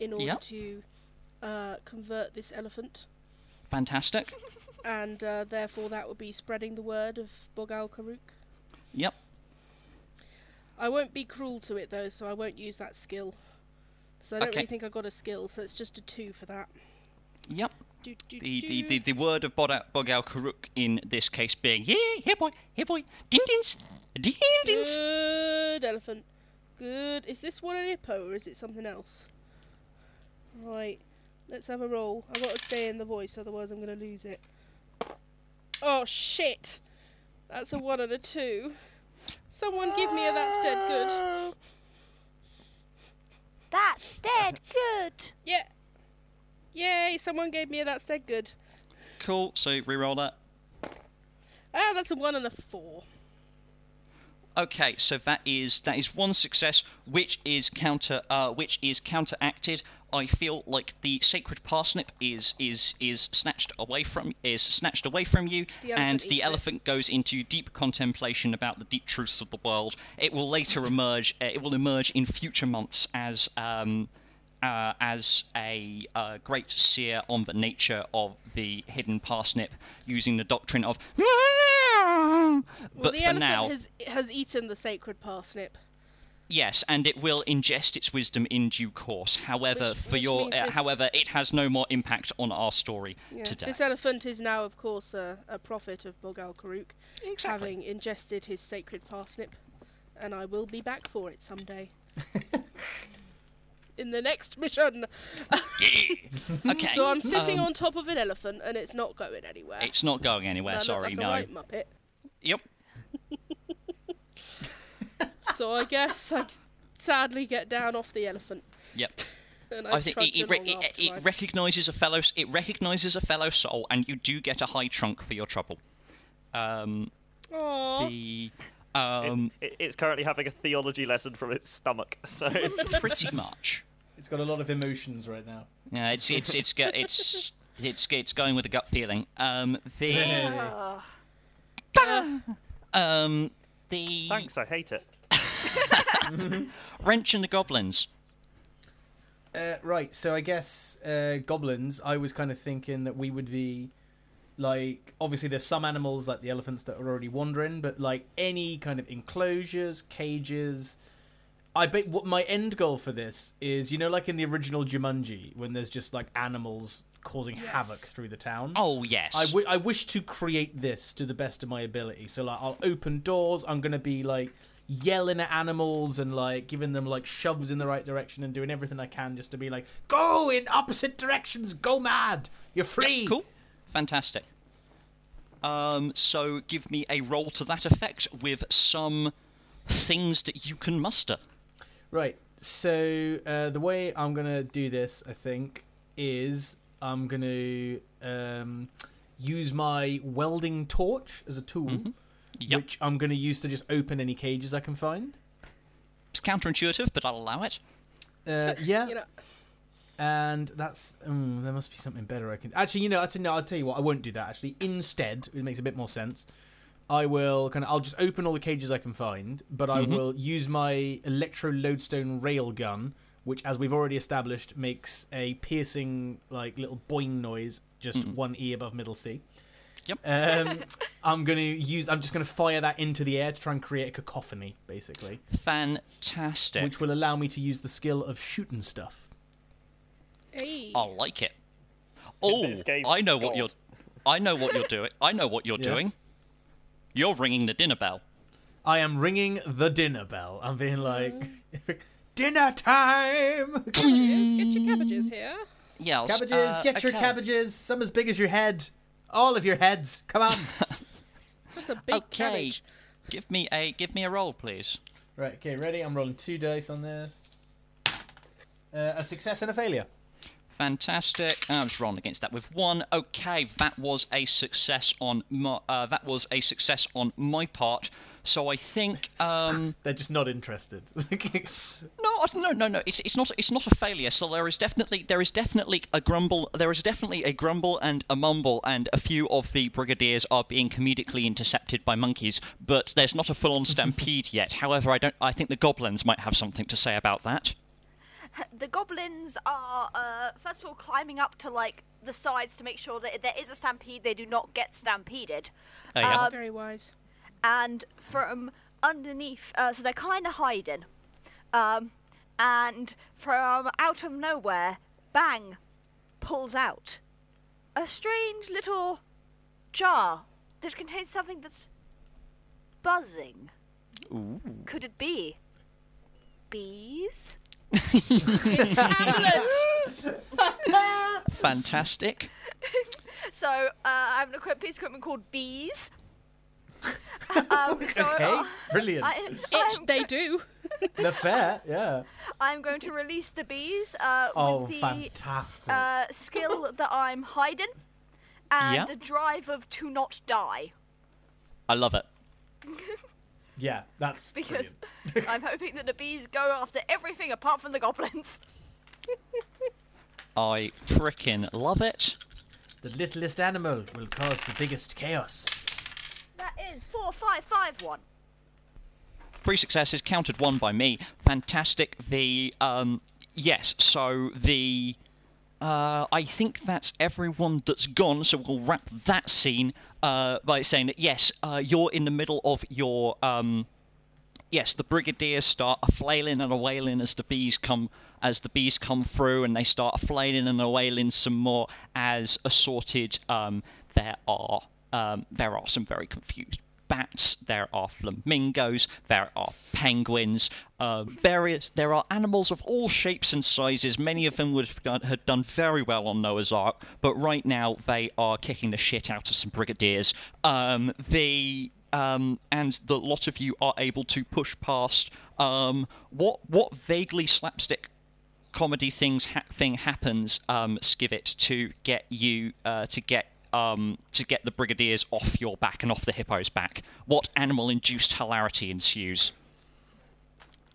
in order yep. to uh, convert this elephant. Fantastic. And uh, therefore that would be spreading the word of Bog'ol Karuk. Yep. I won't be cruel to it, though, so I won't use that skill. So I don't okay. really think I got a skill, so it's just a two for that. Yep. Do, do, the, do. The, the the word of Bog'ol Karuk in this case being, yeah, here boy, here boy, din-dins, din-dins. Good elephant. Good. Is this one an hippo or is it something else? Right. Let's have a roll. I've got to stay in the voice, otherwise I'm going to lose it. Oh, shit. That's a one and a two. Someone give me a that's dead good. That's dead good. Yeah. Yay, someone gave me a that's dead good. Cool, so re-roll that. Ah, that's a one and a four. Okay, so that is that is one success, which is counter uh, which is counteracted. I feel like the sacred parsnip is is is snatched away from is snatched away from you, the and the elephant it. goes into deep contemplation about the deep truths of the world. It will later emerge. Uh, it will emerge in future months as um, uh, as a uh, great seer on the nature of the hidden parsnip, using the doctrine of. Well, but the for elephant now, has has eaten the sacred parsnip. Yes, and it will ingest its wisdom in due course. However, which, for which your, uh, however, it has no more impact on our story yeah, today. This elephant is now, of course, a, a prophet of Bog'ol Karuk, exactly. having ingested his sacred parsnip, and I will be back for it someday. In the next mission. Okay. So I'm sitting um, on top of an elephant, and it's not going anywhere. It's not going anywhere. And sorry, no. I look like a right Muppet. Yep. So I guess I sadly get down off the elephant. Yep. And I, I think it, it, re- it, it recognises a fellow. It recognises a fellow soul, and you do get a high trunk for your trouble. Um, the, um it, it, it's currently having a theology lesson from its stomach. So pretty much. It's got a lot of emotions right now. Yeah, it's it's it's it's it's it's, it's going with a gut feeling. Um, the. Yeah. Um, the. Thanks. I hate it. Wrench and the goblins. Uh, right, so I guess uh, goblins, I was kind of thinking that we would be, like, obviously there's some animals, like the elephants, that are already wandering, but, like, any kind of enclosures, cages. I bet what my end goal for this is, you know, like in the original Jumanji, when there's just, like, animals causing yes. havoc through the town. Oh, yes. I, w- I wish to create this to the best of my ability. So, like, I'll open doors, I'm going to be, like... yelling at animals and like giving them like shoves in the right direction and doing everything I can just to be like, go in opposite directions, go mad, you're free. Yeah, cool, fantastic. Um, so give me a roll to that effect with some things that you can muster. Right. So uh, the way I'm gonna do this, I think, is I'm gonna um, use my welding torch as a tool. Mm-hmm. Yep. Which I'm going to use to just open any cages I can find. It's counterintuitive, but I'll allow it. Uh, yeah. You know. And that's... Um, there must be something better I can... Actually, you know, actually, no, I'll tell you what. I won't do that, actually. Instead, it makes a bit more sense. I will kind of... I'll just open all the cages I can find, but I mm-hmm. will use my electro-lodestone railgun, which, as we've already established, makes a piercing, like, little boing noise, just mm-hmm. one E above middle C. Yep. um, I'm going to use. I'm just going to fire that into the air to try and create a cacophony, basically. Fantastic. Which will allow me to use the skill of shooting stuff. Hey. I like it. Oh, case, I know God. what you're. I know what you're doing. I know what you're yeah. doing. You're ringing the dinner bell. I am ringing the dinner bell. I'm being like, dinner time. Cabbages, get your cabbages here. Yeah. Cabbages, uh, get okay. your cabbages. Some as big as your head. All of your heads, come on! That's a big okay. cabbage. Give me a give me a roll, please. Right, okay, ready? I'm rolling two dice on this. Uh, a success and a failure. Fantastic. I was rolling against that with one. Okay, that was a success on my uh, that was a success on my part. So I think um, they're just not interested. no, no, no, no. It's it's not it's not a failure. So there is definitely there is definitely a grumble. There is definitely a grumble and a mumble, and a few of the brigadiers are being comedically intercepted by monkeys. But there's not a full-on stampede yet. However, I don't. I think the goblins might have something to say about that. The goblins are uh, first of all climbing up to like the sides to make sure that if there is a stampede, they do not get stampeded. Oh, yeah. um, Very wise. And from underneath, uh, so they're kind of hiding. Um, and from out of nowhere, bang, pulls out a strange little jar that contains something that's buzzing. Ooh. Could it be bees? It's Hamlet! Fantastic. So, uh, I have a piece of equipment called bees. Um, so okay, uh, brilliant. I, it, they go- do. The fair, yeah. I'm going to release the bees uh, oh, with the fantastic. Uh, skill that I'm hiding and yeah. the drive of to not die. I love it. Yeah, that's because I'm hoping that the bees go after everything apart from the goblins. I frickin' love it. The littlest animal will cause the biggest chaos. That is four, five, five, one. Three successes, counted one by me. Fantastic. The, um, yes, so the, uh, I think that's everyone that's gone, so we'll wrap that scene uh, by saying that, yes, uh, you're in the middle of your, um, yes, the brigadiers start a-flailing and a-wailing as the bees come, as the bees come through, and they start a-flailing and a-wailing some more as assorted, um, there are. Um, there are some very confused bats, there are flamingos, there are penguins, uh, various, there are animals of all shapes and sizes. Many of them would have done, had done very well on Noah's Ark, but right now they are kicking the shit out of some brigadiers. Um, the, um, and the lot of you are able to push past um, what what vaguely slapstick comedy things ha- thing happens, um, Skivit, to get you uh, to get Um, to get the brigadiers off your back and off the hippo's back. What animal-induced hilarity ensues?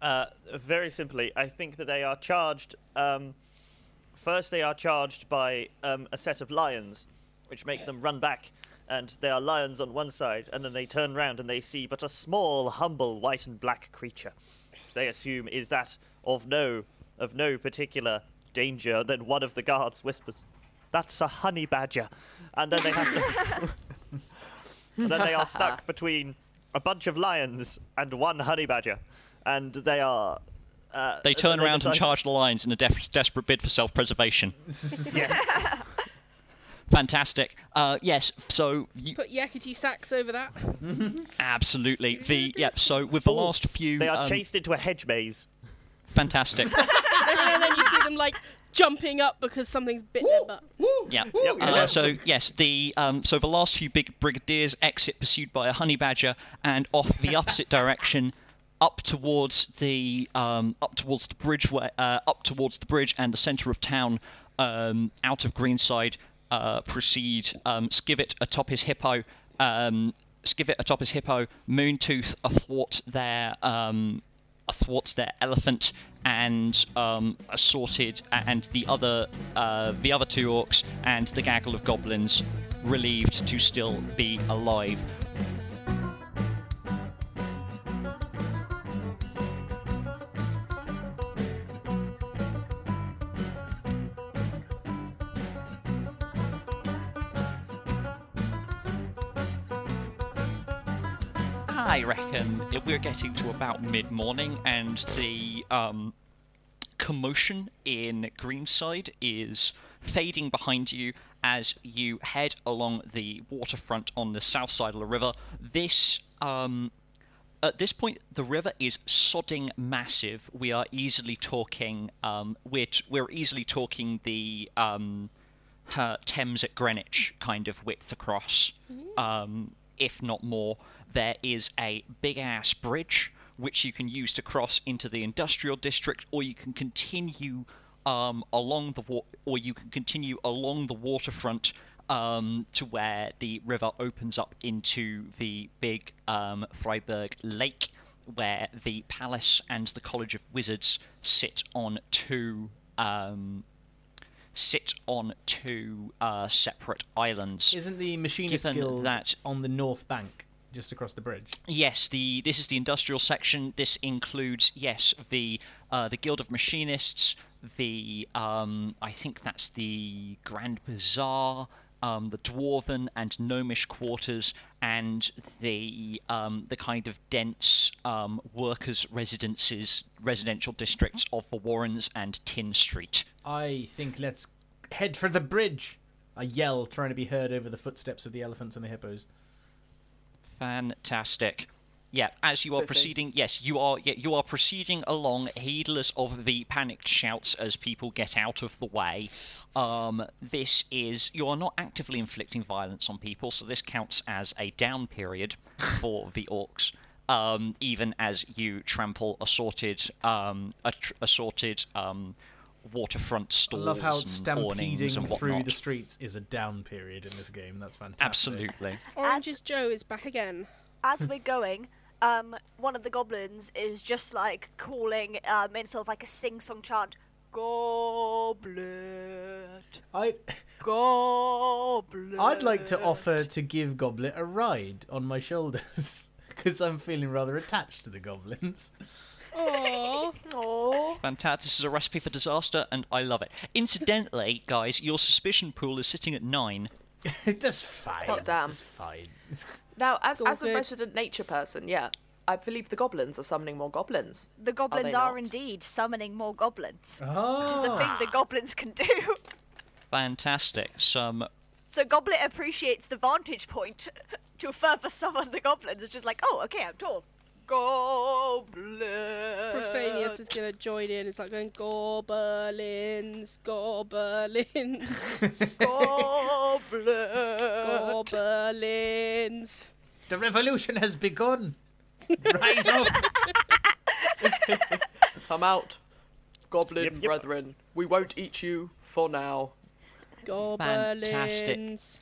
Uh, very simply, I think that they are charged... Um, first, they are charged by um, a set of lions, which make them run back, and there are lions on one side, and then they turn round and they see but a small, humble, white and black creature, which they assume is that of no, of no particular danger. Then one of the guards whispers, "That's a honey badger," and then they have to. And then they are stuck between a bunch of lions and one honey badger, and they are. Uh, they turn they around decide... and charge the lions in a def- desperate bid for self-preservation. Yes. Fantastic. Uh, yes. So you... put yakety sacks over that. Absolutely. The yep. Yeah, so with the Ooh, last few, they are um... chased into a hedge maze. Fantastic. Every now and then you see them like. Jumping up because something's bitten their butt. Yeah. Uh, so yes, the um, so the last few big brigadiers exit pursued by a honey badger and off the opposite direction, up towards the um, up towards the bridge where, uh, up towards the bridge and the centre of town, um, out of Greenside. Uh, proceed um, Skivit atop his hippo. Um, Skivit atop his hippo. Moontooth athwart their. Um, athwart their elephant and um, assorted and the other uh, the other two orcs and the gaggle of goblins, relieved to still be alive. I reckon we're getting to about mid-morning, and the um, commotion in Greenside is fading behind you as you head along the waterfront on the south side of the river. This, um, at this point, the river is sodding massive. We are easily talking, um, we're, t- we're easily talking the um, uh, Thames at Greenwich kind of width across, um, if not more. There is a big-ass bridge, which you can use to cross into the industrial district, or you can continue um, along the wa- or you can continue along the waterfront um, to where the river opens up into the big um, Thryberg Lake, where the palace and the College of Wizards sit on two um, sit on two uh, separate islands. Isn't the Machinist Guild that on the north bank? Just across the bridge. Yes, the this is the industrial section. This includes yes the uh, the Guild of Machinists, the um, I think that's the Grand Bazaar, um, the dwarven and gnomish quarters, and the um, the kind of dense um, workers' residences, residential districts of the Warrens and Tin Street. I think let's head for the bridge. A yell trying to be heard over the footsteps of the elephants and the hippos. Fantastic. Yeah, as you are okay. proceeding, yes, you are yeah, you are proceeding along, heedless of the panicked shouts as people get out of the way. Um, this is, you are not actively inflicting violence on people, so this counts as a down period for the orcs, um, even as you trample assorted, um, assorted um, waterfront stalls. I love how stampeding and through the streets is a down period in this game. That's fantastic. Absolutely. Orange's Joe is back again. As we're going... Um, one of the goblins is just like calling um, in sort of like a sing-song chant, Goblet. I Goblet. I'd like to offer to give Goblet a ride on my shoulders because I'm feeling rather attached to the goblins. Oh, oh! Fantastic! This is a recipe for disaster, and I love it. Incidentally, guys, your suspicion pool is sitting at nine. That's fine. Oh, damn. That's fine. Now, as as good. a resident nature person, yeah, I believe the goblins are summoning more goblins. The goblins are, are indeed summoning more goblins, oh. which is a thing the goblins can do. Fantastic. Some. So Goblet appreciates the vantage point to further summon the goblins. It's just like, oh, okay, I'm tall. Goblet. Profanius is going to join in. It's like going, goblins, goblins. Goblet. Goblins. The revolution has begun. Rise up. Come out. Goblin yep, yep. brethren, we won't eat you for now. Goblins. Fantastic.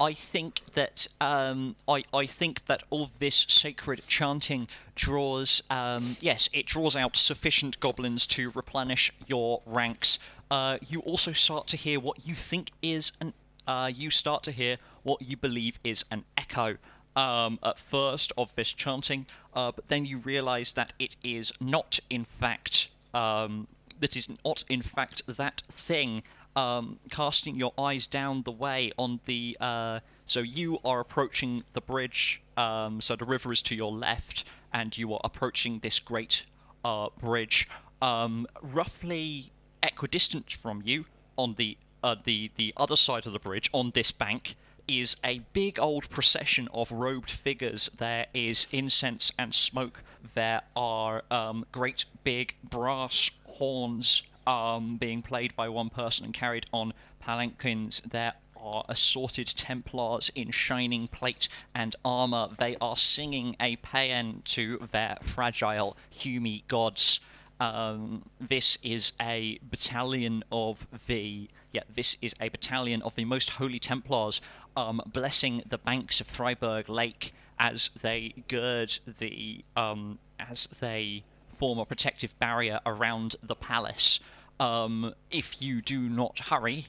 I think that um, I, I think that all this sacred chanting draws um, yes, it draws out sufficient goblins to replenish your ranks. Uh, you also start to hear what you think is an uh, you start to hear what you believe is an echo um, at first of this chanting, uh, but then you realise that it is not in fact um, that is not in fact that thing. Um, casting your eyes down the way on the uh, so you are approaching the bridge, um, so the river is to your left and you are approaching this great uh, bridge, um, roughly equidistant from you on the uh, the the other side of the bridge. On this bank is a big old procession of robed figures. There is incense and smoke. There are um, great big brass horns Um, being played by one person and carried on palanquins. There are assorted Templars in shining plate and armour. They are singing a paean to their fragile Hume gods. Um, this is a battalion of the yeah. This is a battalion of the most holy Templars, um, blessing the banks of Thryberg Lake as they gird the um, as they form a protective barrier around the palace. Um, if you do not hurry,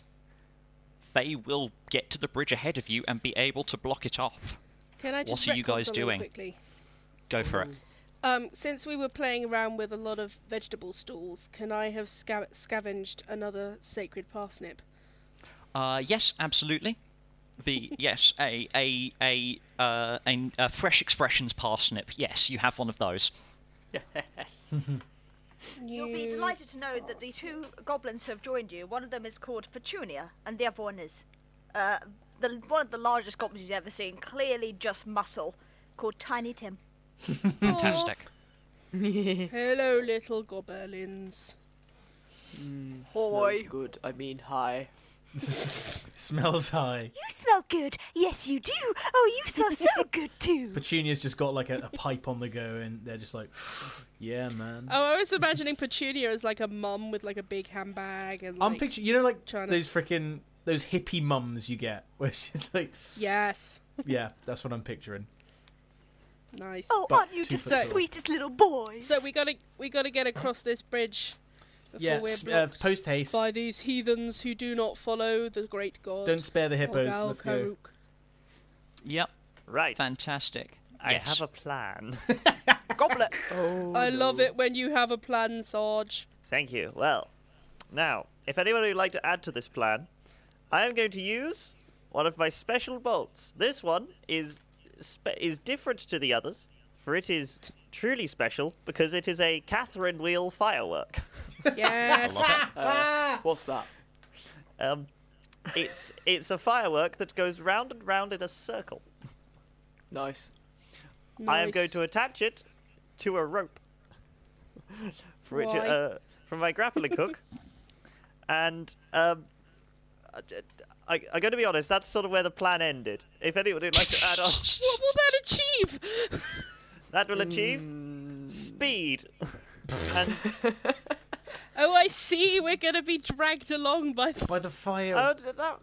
they will get to the bridge ahead of you and be able to block it off. Can I just what are you guys doing? Quickly? Go for mm. it. Um, since we were playing around with a lot of vegetable stalls, can I have sca- scavenged another sacred parsnip? Uh, yes, absolutely. The yes, a a a, uh, a a fresh expressions parsnip. Yes, you have one of those. You'll be delighted to know that the two goblins who have joined you, one of them is called Petunia, and the other one is uh, the one of the largest goblins you've ever seen, clearly just muscle, called Tiny Tim. Fantastic. Hello, little goblins. Mm, hi. Good. I mean, hi. Smells high. You smell good. Yes, you do. Oh, you smell so good too. Petunia's just got like a, a pipe on the go, and they're just like, yeah, man. Oh, I was imagining Petunia as like a mum with like a big handbag and. Like, I'm picturing, you know, like those to... freaking those hippie mums you get, where she's like. Yes. Yeah, that's what I'm picturing. Nice. Oh, but aren't you just the so, sweetest little boys? So we gotta we gotta get across this bridge. Yeah, uh, post haste. By these heathens who do not follow the great god. Don't spare the hippos. Bog'ol Let's Karuk. Go. Yep. Right. Fantastic. I yes. have a plan. Goblet. Oh, I no. love it when you have a plan, Sarge. Thank you. Well, now, if anyone would like to add to this plan, I am going to use one of my special bolts. This one is spe- is different to the others, for it is truly special because it is a Catherine wheel firework. Yes. uh, what's that? Um, it's it's a firework that goes round and round in a circle. Nice. Nice. I am going to attach it to a rope for which, uh, from my grappling hook. And um, I, I'm going to be honest, that's sort of where the plan ended. If anyone would like to add on... What will that achieve? That will achieve mm. speed. and... Oh, I see. We're going to be dragged along by... Th- by the fire. Uh, that...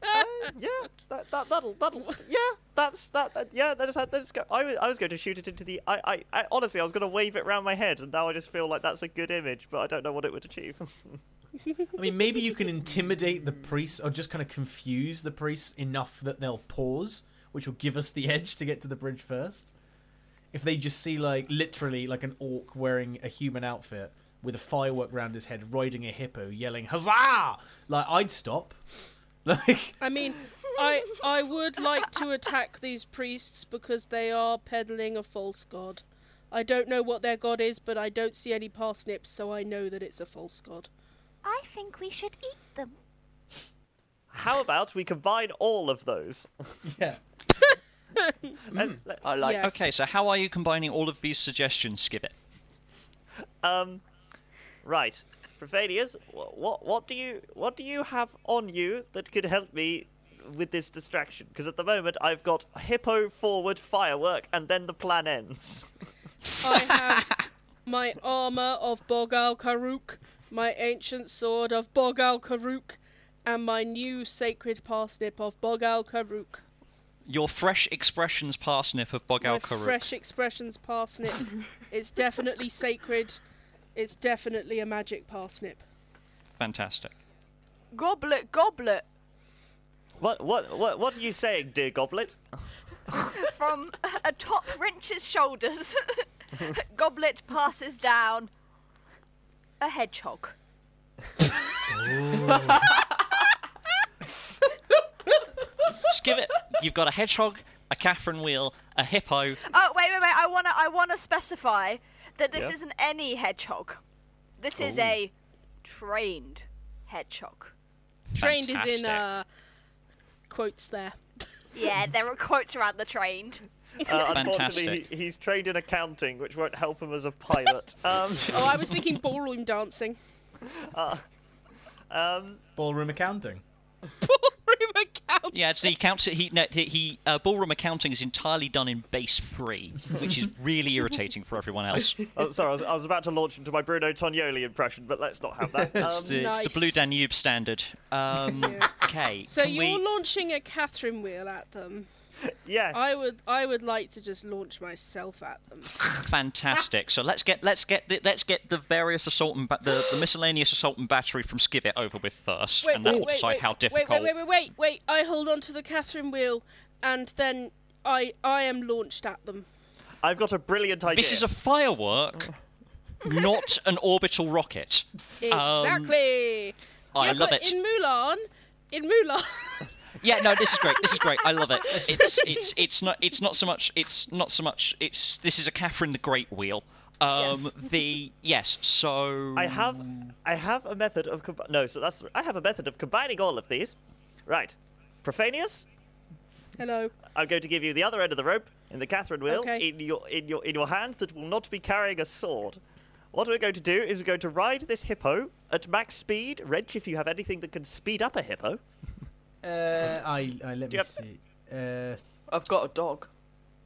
Uh, yeah, that, that that'll that'll yeah, that's that, that yeah, that's that's go. I was I was going to shoot it into the I, I I honestly I was going to wave it round my head, and now I just feel like that's a good image, but I don't know what it would achieve. I mean, maybe you can intimidate the priests, or just kind of confuse the priests enough that they'll pause, which will give us the edge to get to the bridge first. If they just see like literally like an orc wearing a human outfit with a firework round his head, riding a hippo, yelling "Huzzah!" like I'd stop. Like... I mean, I I would like to attack these priests because they are peddling a false god. I don't know what their god is, but I don't see any parsnips, so I know that it's a false god. I think we should eat them. How about we combine all of those? Yeah. and, mm. I like. Yes. Okay, so how are you combining all of these suggestions, Skip it? Um, right. Profanius, what what do you what do you have on you that could help me with this distraction? Because at the moment I've got hippo forward firework, and then the plan ends. I have my armor of Bog'ol Karuk, my ancient sword of Bog'ol Karuk, and my new sacred parsnip of Bog'ol Karuk. Your fresh expressions parsnip of Bog'ol Karuk. My fresh expressions parsnip. It's definitely sacred. It's definitely a magic parsnip. Fantastic. Goblet, goblet. What, what, what, what are you saying, dear goblet? From a top wrench's shoulders, goblet passes down a hedgehog. Skip it. You've got a hedgehog, a Catherine wheel, a hippo. Oh wait, wait, wait! I wanna, I wanna specify. That this yeah. isn't any hedgehog. This Ooh. is a trained hedgehog. Fantastic. Trained is in uh, quotes there. Yeah, there are quotes around the trained. Uh, unfortunately, he, he's trained in accounting, which won't help him as a pilot. Um, oh, I was thinking ballroom dancing. Uh, um, ballroom accounting. Ballroom accounting. Yeah, actually, he counts it. He, no, he uh, ballroom accounting is entirely done in base three, which is really irritating for everyone else. Oh, sorry, I was, I was about to launch into my Bruno Tognoli impression, but let's not have that. Um, it's, the, nice. it's the Blue Danube standard. Um, yeah. Okay. So you're we... launching a Catherine wheel at them. Yes. I would. I would like to just launch myself at them. Fantastic. So let's get let's get the, let's get the various assault and ba- the, the miscellaneous assault and battery from Skivit over with first, wait, and that will decide wait, how difficult. Wait, wait, wait, wait, wait, wait! I hold on to the Catherine wheel, and then I I am launched at them. I've got a brilliant idea. This is a firework, not an orbital rocket. Exactly. Um, oh, yeah, I love it. In Mulan, in Mulan. Yeah, no, this is great. This is great. I love it. It's it's it's not it's not so much it's not so much it's this is a Catherine the Great wheel. Um yes. the yes. So I have I have a method of com- no. So that's I have a method of combining all of these. Right, Profanius. Hello. I'm going to give you the other end of the rope in the Catherine wheel okay. in your in your in your hand that will not be carrying a sword. What we're going to do is we're going to ride this hippo at max speed. Wrench, if you have anything that can speed up a hippo. Uh, I, I let me have... see. Uh, I've got a dog.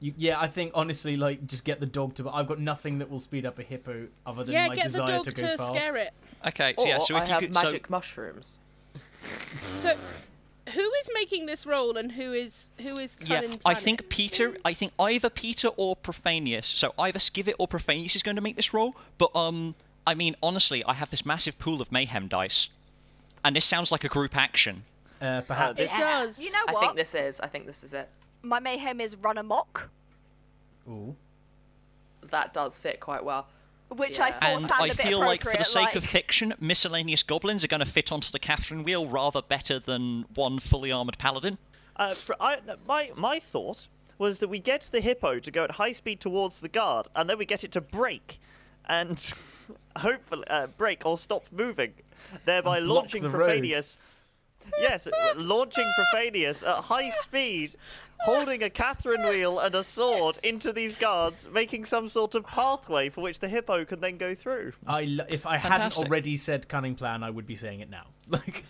You, yeah, I think honestly, like, just get the dog to. I've got nothing that will speed up a hippo other than yeah, my desire to go to fast. Yeah, get the dog to scare it. Okay, so or yeah, so if I you have could, magic so... mushrooms. So, who is making this roll and who is who is Cullen? Yeah, I think Peter. I think either Peter or Profanius. So either Skivit or Profanius is going to make this roll. But um, I mean, honestly, I have this massive pool of mayhem dice, and this sounds like a group action. Uh, perhaps it does. You know what? I think this is. I think this is it. My mayhem is run amok. Ooh, that does fit quite well. Which yeah. I thought sounded a bit appropriate. And I feel like, for the sake like... of fiction, miscellaneous goblins are going to fit onto the Catherine wheel rather better than one fully armoured paladin. Uh, I, my my thought was that we get the hippo to go at high speed towards the guard, and then we get it to break, and hopefully uh, break or stop moving, thereby and launching Profanius. Yes, launching Profanius at high speed, holding a Catherine wheel and a sword into these guards, making some sort of pathway for which the hippo can then go through. I lo- if I Fantastic. hadn't already said cunning plan, I would be saying it now. Like.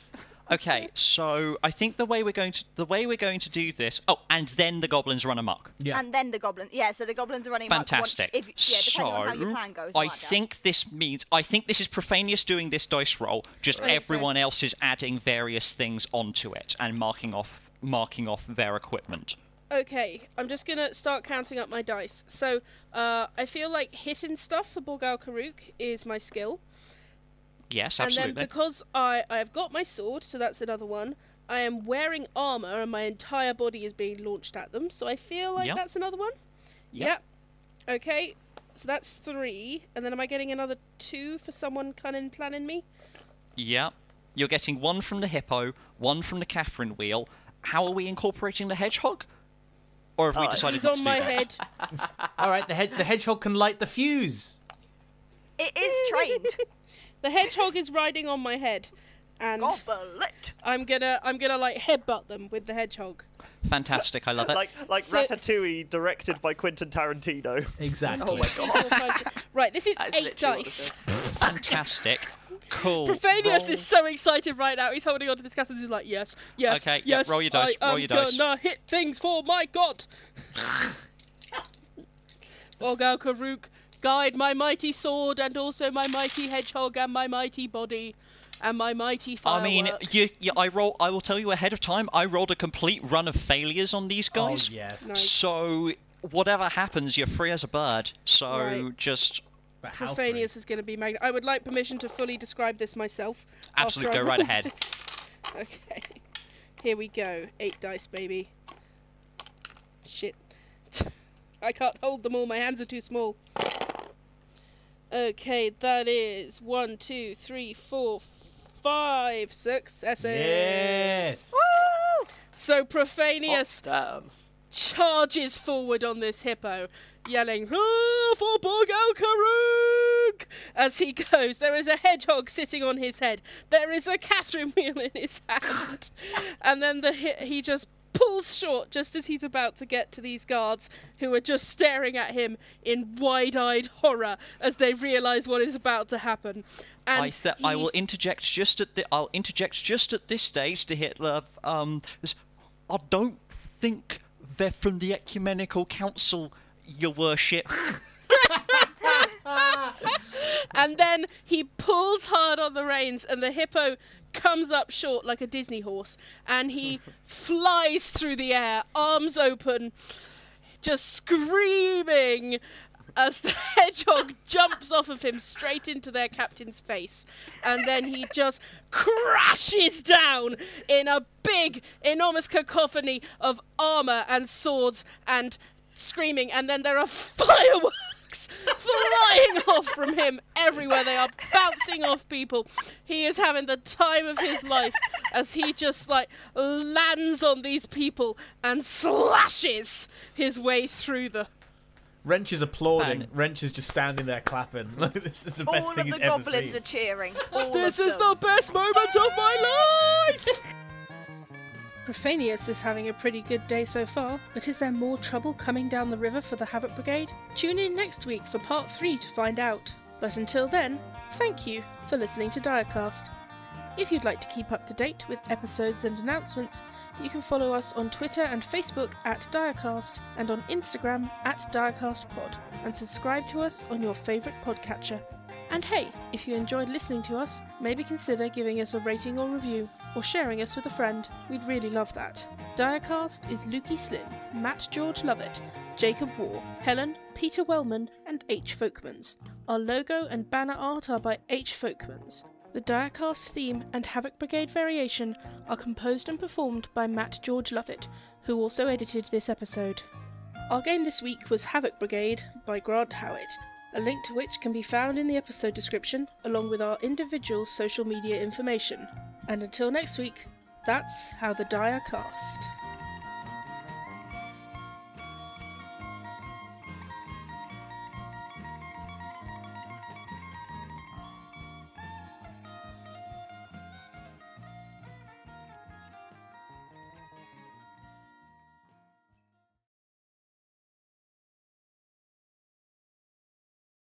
Okay, so I think the way we're going to the way we're going to do this. Oh, and then the goblins run amok. Yeah. And then the goblins. Yeah, so the goblins are running amok. Fantastic. Once, if, yeah, depending so, on how your plan goes. I think this means I think this is Profanius doing this dice roll. Just right, everyone so. else is adding various things onto it and marking off marking off their equipment. Okay, I'm just gonna start counting up my dice. So uh, I feel like hitting stuff for Bog'ol Karuk is my skill. Yes, absolutely. And then because I, I have got my sword, so that's another one, I am wearing armour and my entire body is being launched at them, so I feel like yep. that's another one. Yep. yep. Okay, so that's three, and then am I getting another two for someone cunning planning me? Yep. You're getting one from the hippo, one from the Catherine wheel. How are we incorporating the hedgehog? Or have oh, we decided he's not on to my do head. All right, the, he- the hedgehog can light the fuse. It is trained. The hedgehog is riding on my head, and Goblet. I'm gonna, I'm gonna like headbutt them with the hedgehog. Fantastic, I love it. Like, like so, Ratatouille, directed by Quentin Tarantino. Exactly. Oh my god! Right, this is That's eight dice. Fantastic. Cool. Profanius is so excited right now. He's holding on to this Catherine. He's like, yes, yes, okay, yes. Yeah, roll your dice. I roll your dice. I'm gonna hit things for my god. Bog'ol Karuk. Guide my mighty sword and also my mighty hedgehog and my mighty body and my mighty firework. I mean, you, you, I roll. I will tell you ahead of time, I rolled a complete run of failures on these guys. Oh, yes. Nice. So whatever happens, you're free as a bird. So right. just... Profanius is going to be magn- I would like permission to fully describe this myself. Absolutely, go right ahead. This. Okay. Here we go. Eight dice, baby. Shit. I can't hold them all. My hands are too small. Okay, that is one, two, three, four, five successes. Yes. Woo! So Profanius oh, charges forward on this hippo, yelling "Hurrah for Bog'ol Karuk!" as he goes. There is a hedgehog sitting on his head. There is a Catherine wheel in his hand, and then the hi- he just. pulls short just as he's about to get to these guards who are just staring at him in wide-eyed horror as they realise what is about to happen. And I, th- he... I will interject just at the. I'll interject just at this stage to Hitler. Um, I don't think they're from the Ecumenical Council, Your Worship. And then he pulls hard on the reins and the hippo comes up short like a Disney horse and he flies through the air, arms open, just screaming as the hedgehog jumps off of him straight into their captain's face. And then he just crashes down in a big, enormous cacophony of armour and swords and screaming. And then there are fireworks flying off from him everywhere. They are bouncing off people. He is having the time of his life as he just like lands on these people and slashes his way through them. Wrench is applauding. And Wrench is just standing there clapping. This is the best All thing he's ever seen. All of the goblins are cheering. All this is them. The best moment of my life! Profanius is having a pretty good day so far, but is there more trouble coming down the river for the Havoc Brigade? Tune in next week for part three to find out. But until then, thank you for listening to Diecast. If you'd like to keep up to date with episodes and announcements, you can follow us on Twitter and Facebook at Diecast and on Instagram at DiecastPod, and subscribe to us on your favourite podcatcher. And hey, if you enjoyed listening to us, maybe consider giving us a rating or review, or sharing us with a friend. We'd really love that. Diecast is Lukey Slynn, Matt George Lovett, Jacob Waugh, Helen, Peter Wellman, and H. Folkmans. Our logo and banner art are by H. Folkmans. The Diecast theme and Havoc Brigade variation are composed and performed by Matt George Lovett, who also edited this episode. Our game this week was Havoc Brigade by Grant Howitt. a link to which can be found in the episode description, along with our individual social media information. And until next week, that's how the die are cast.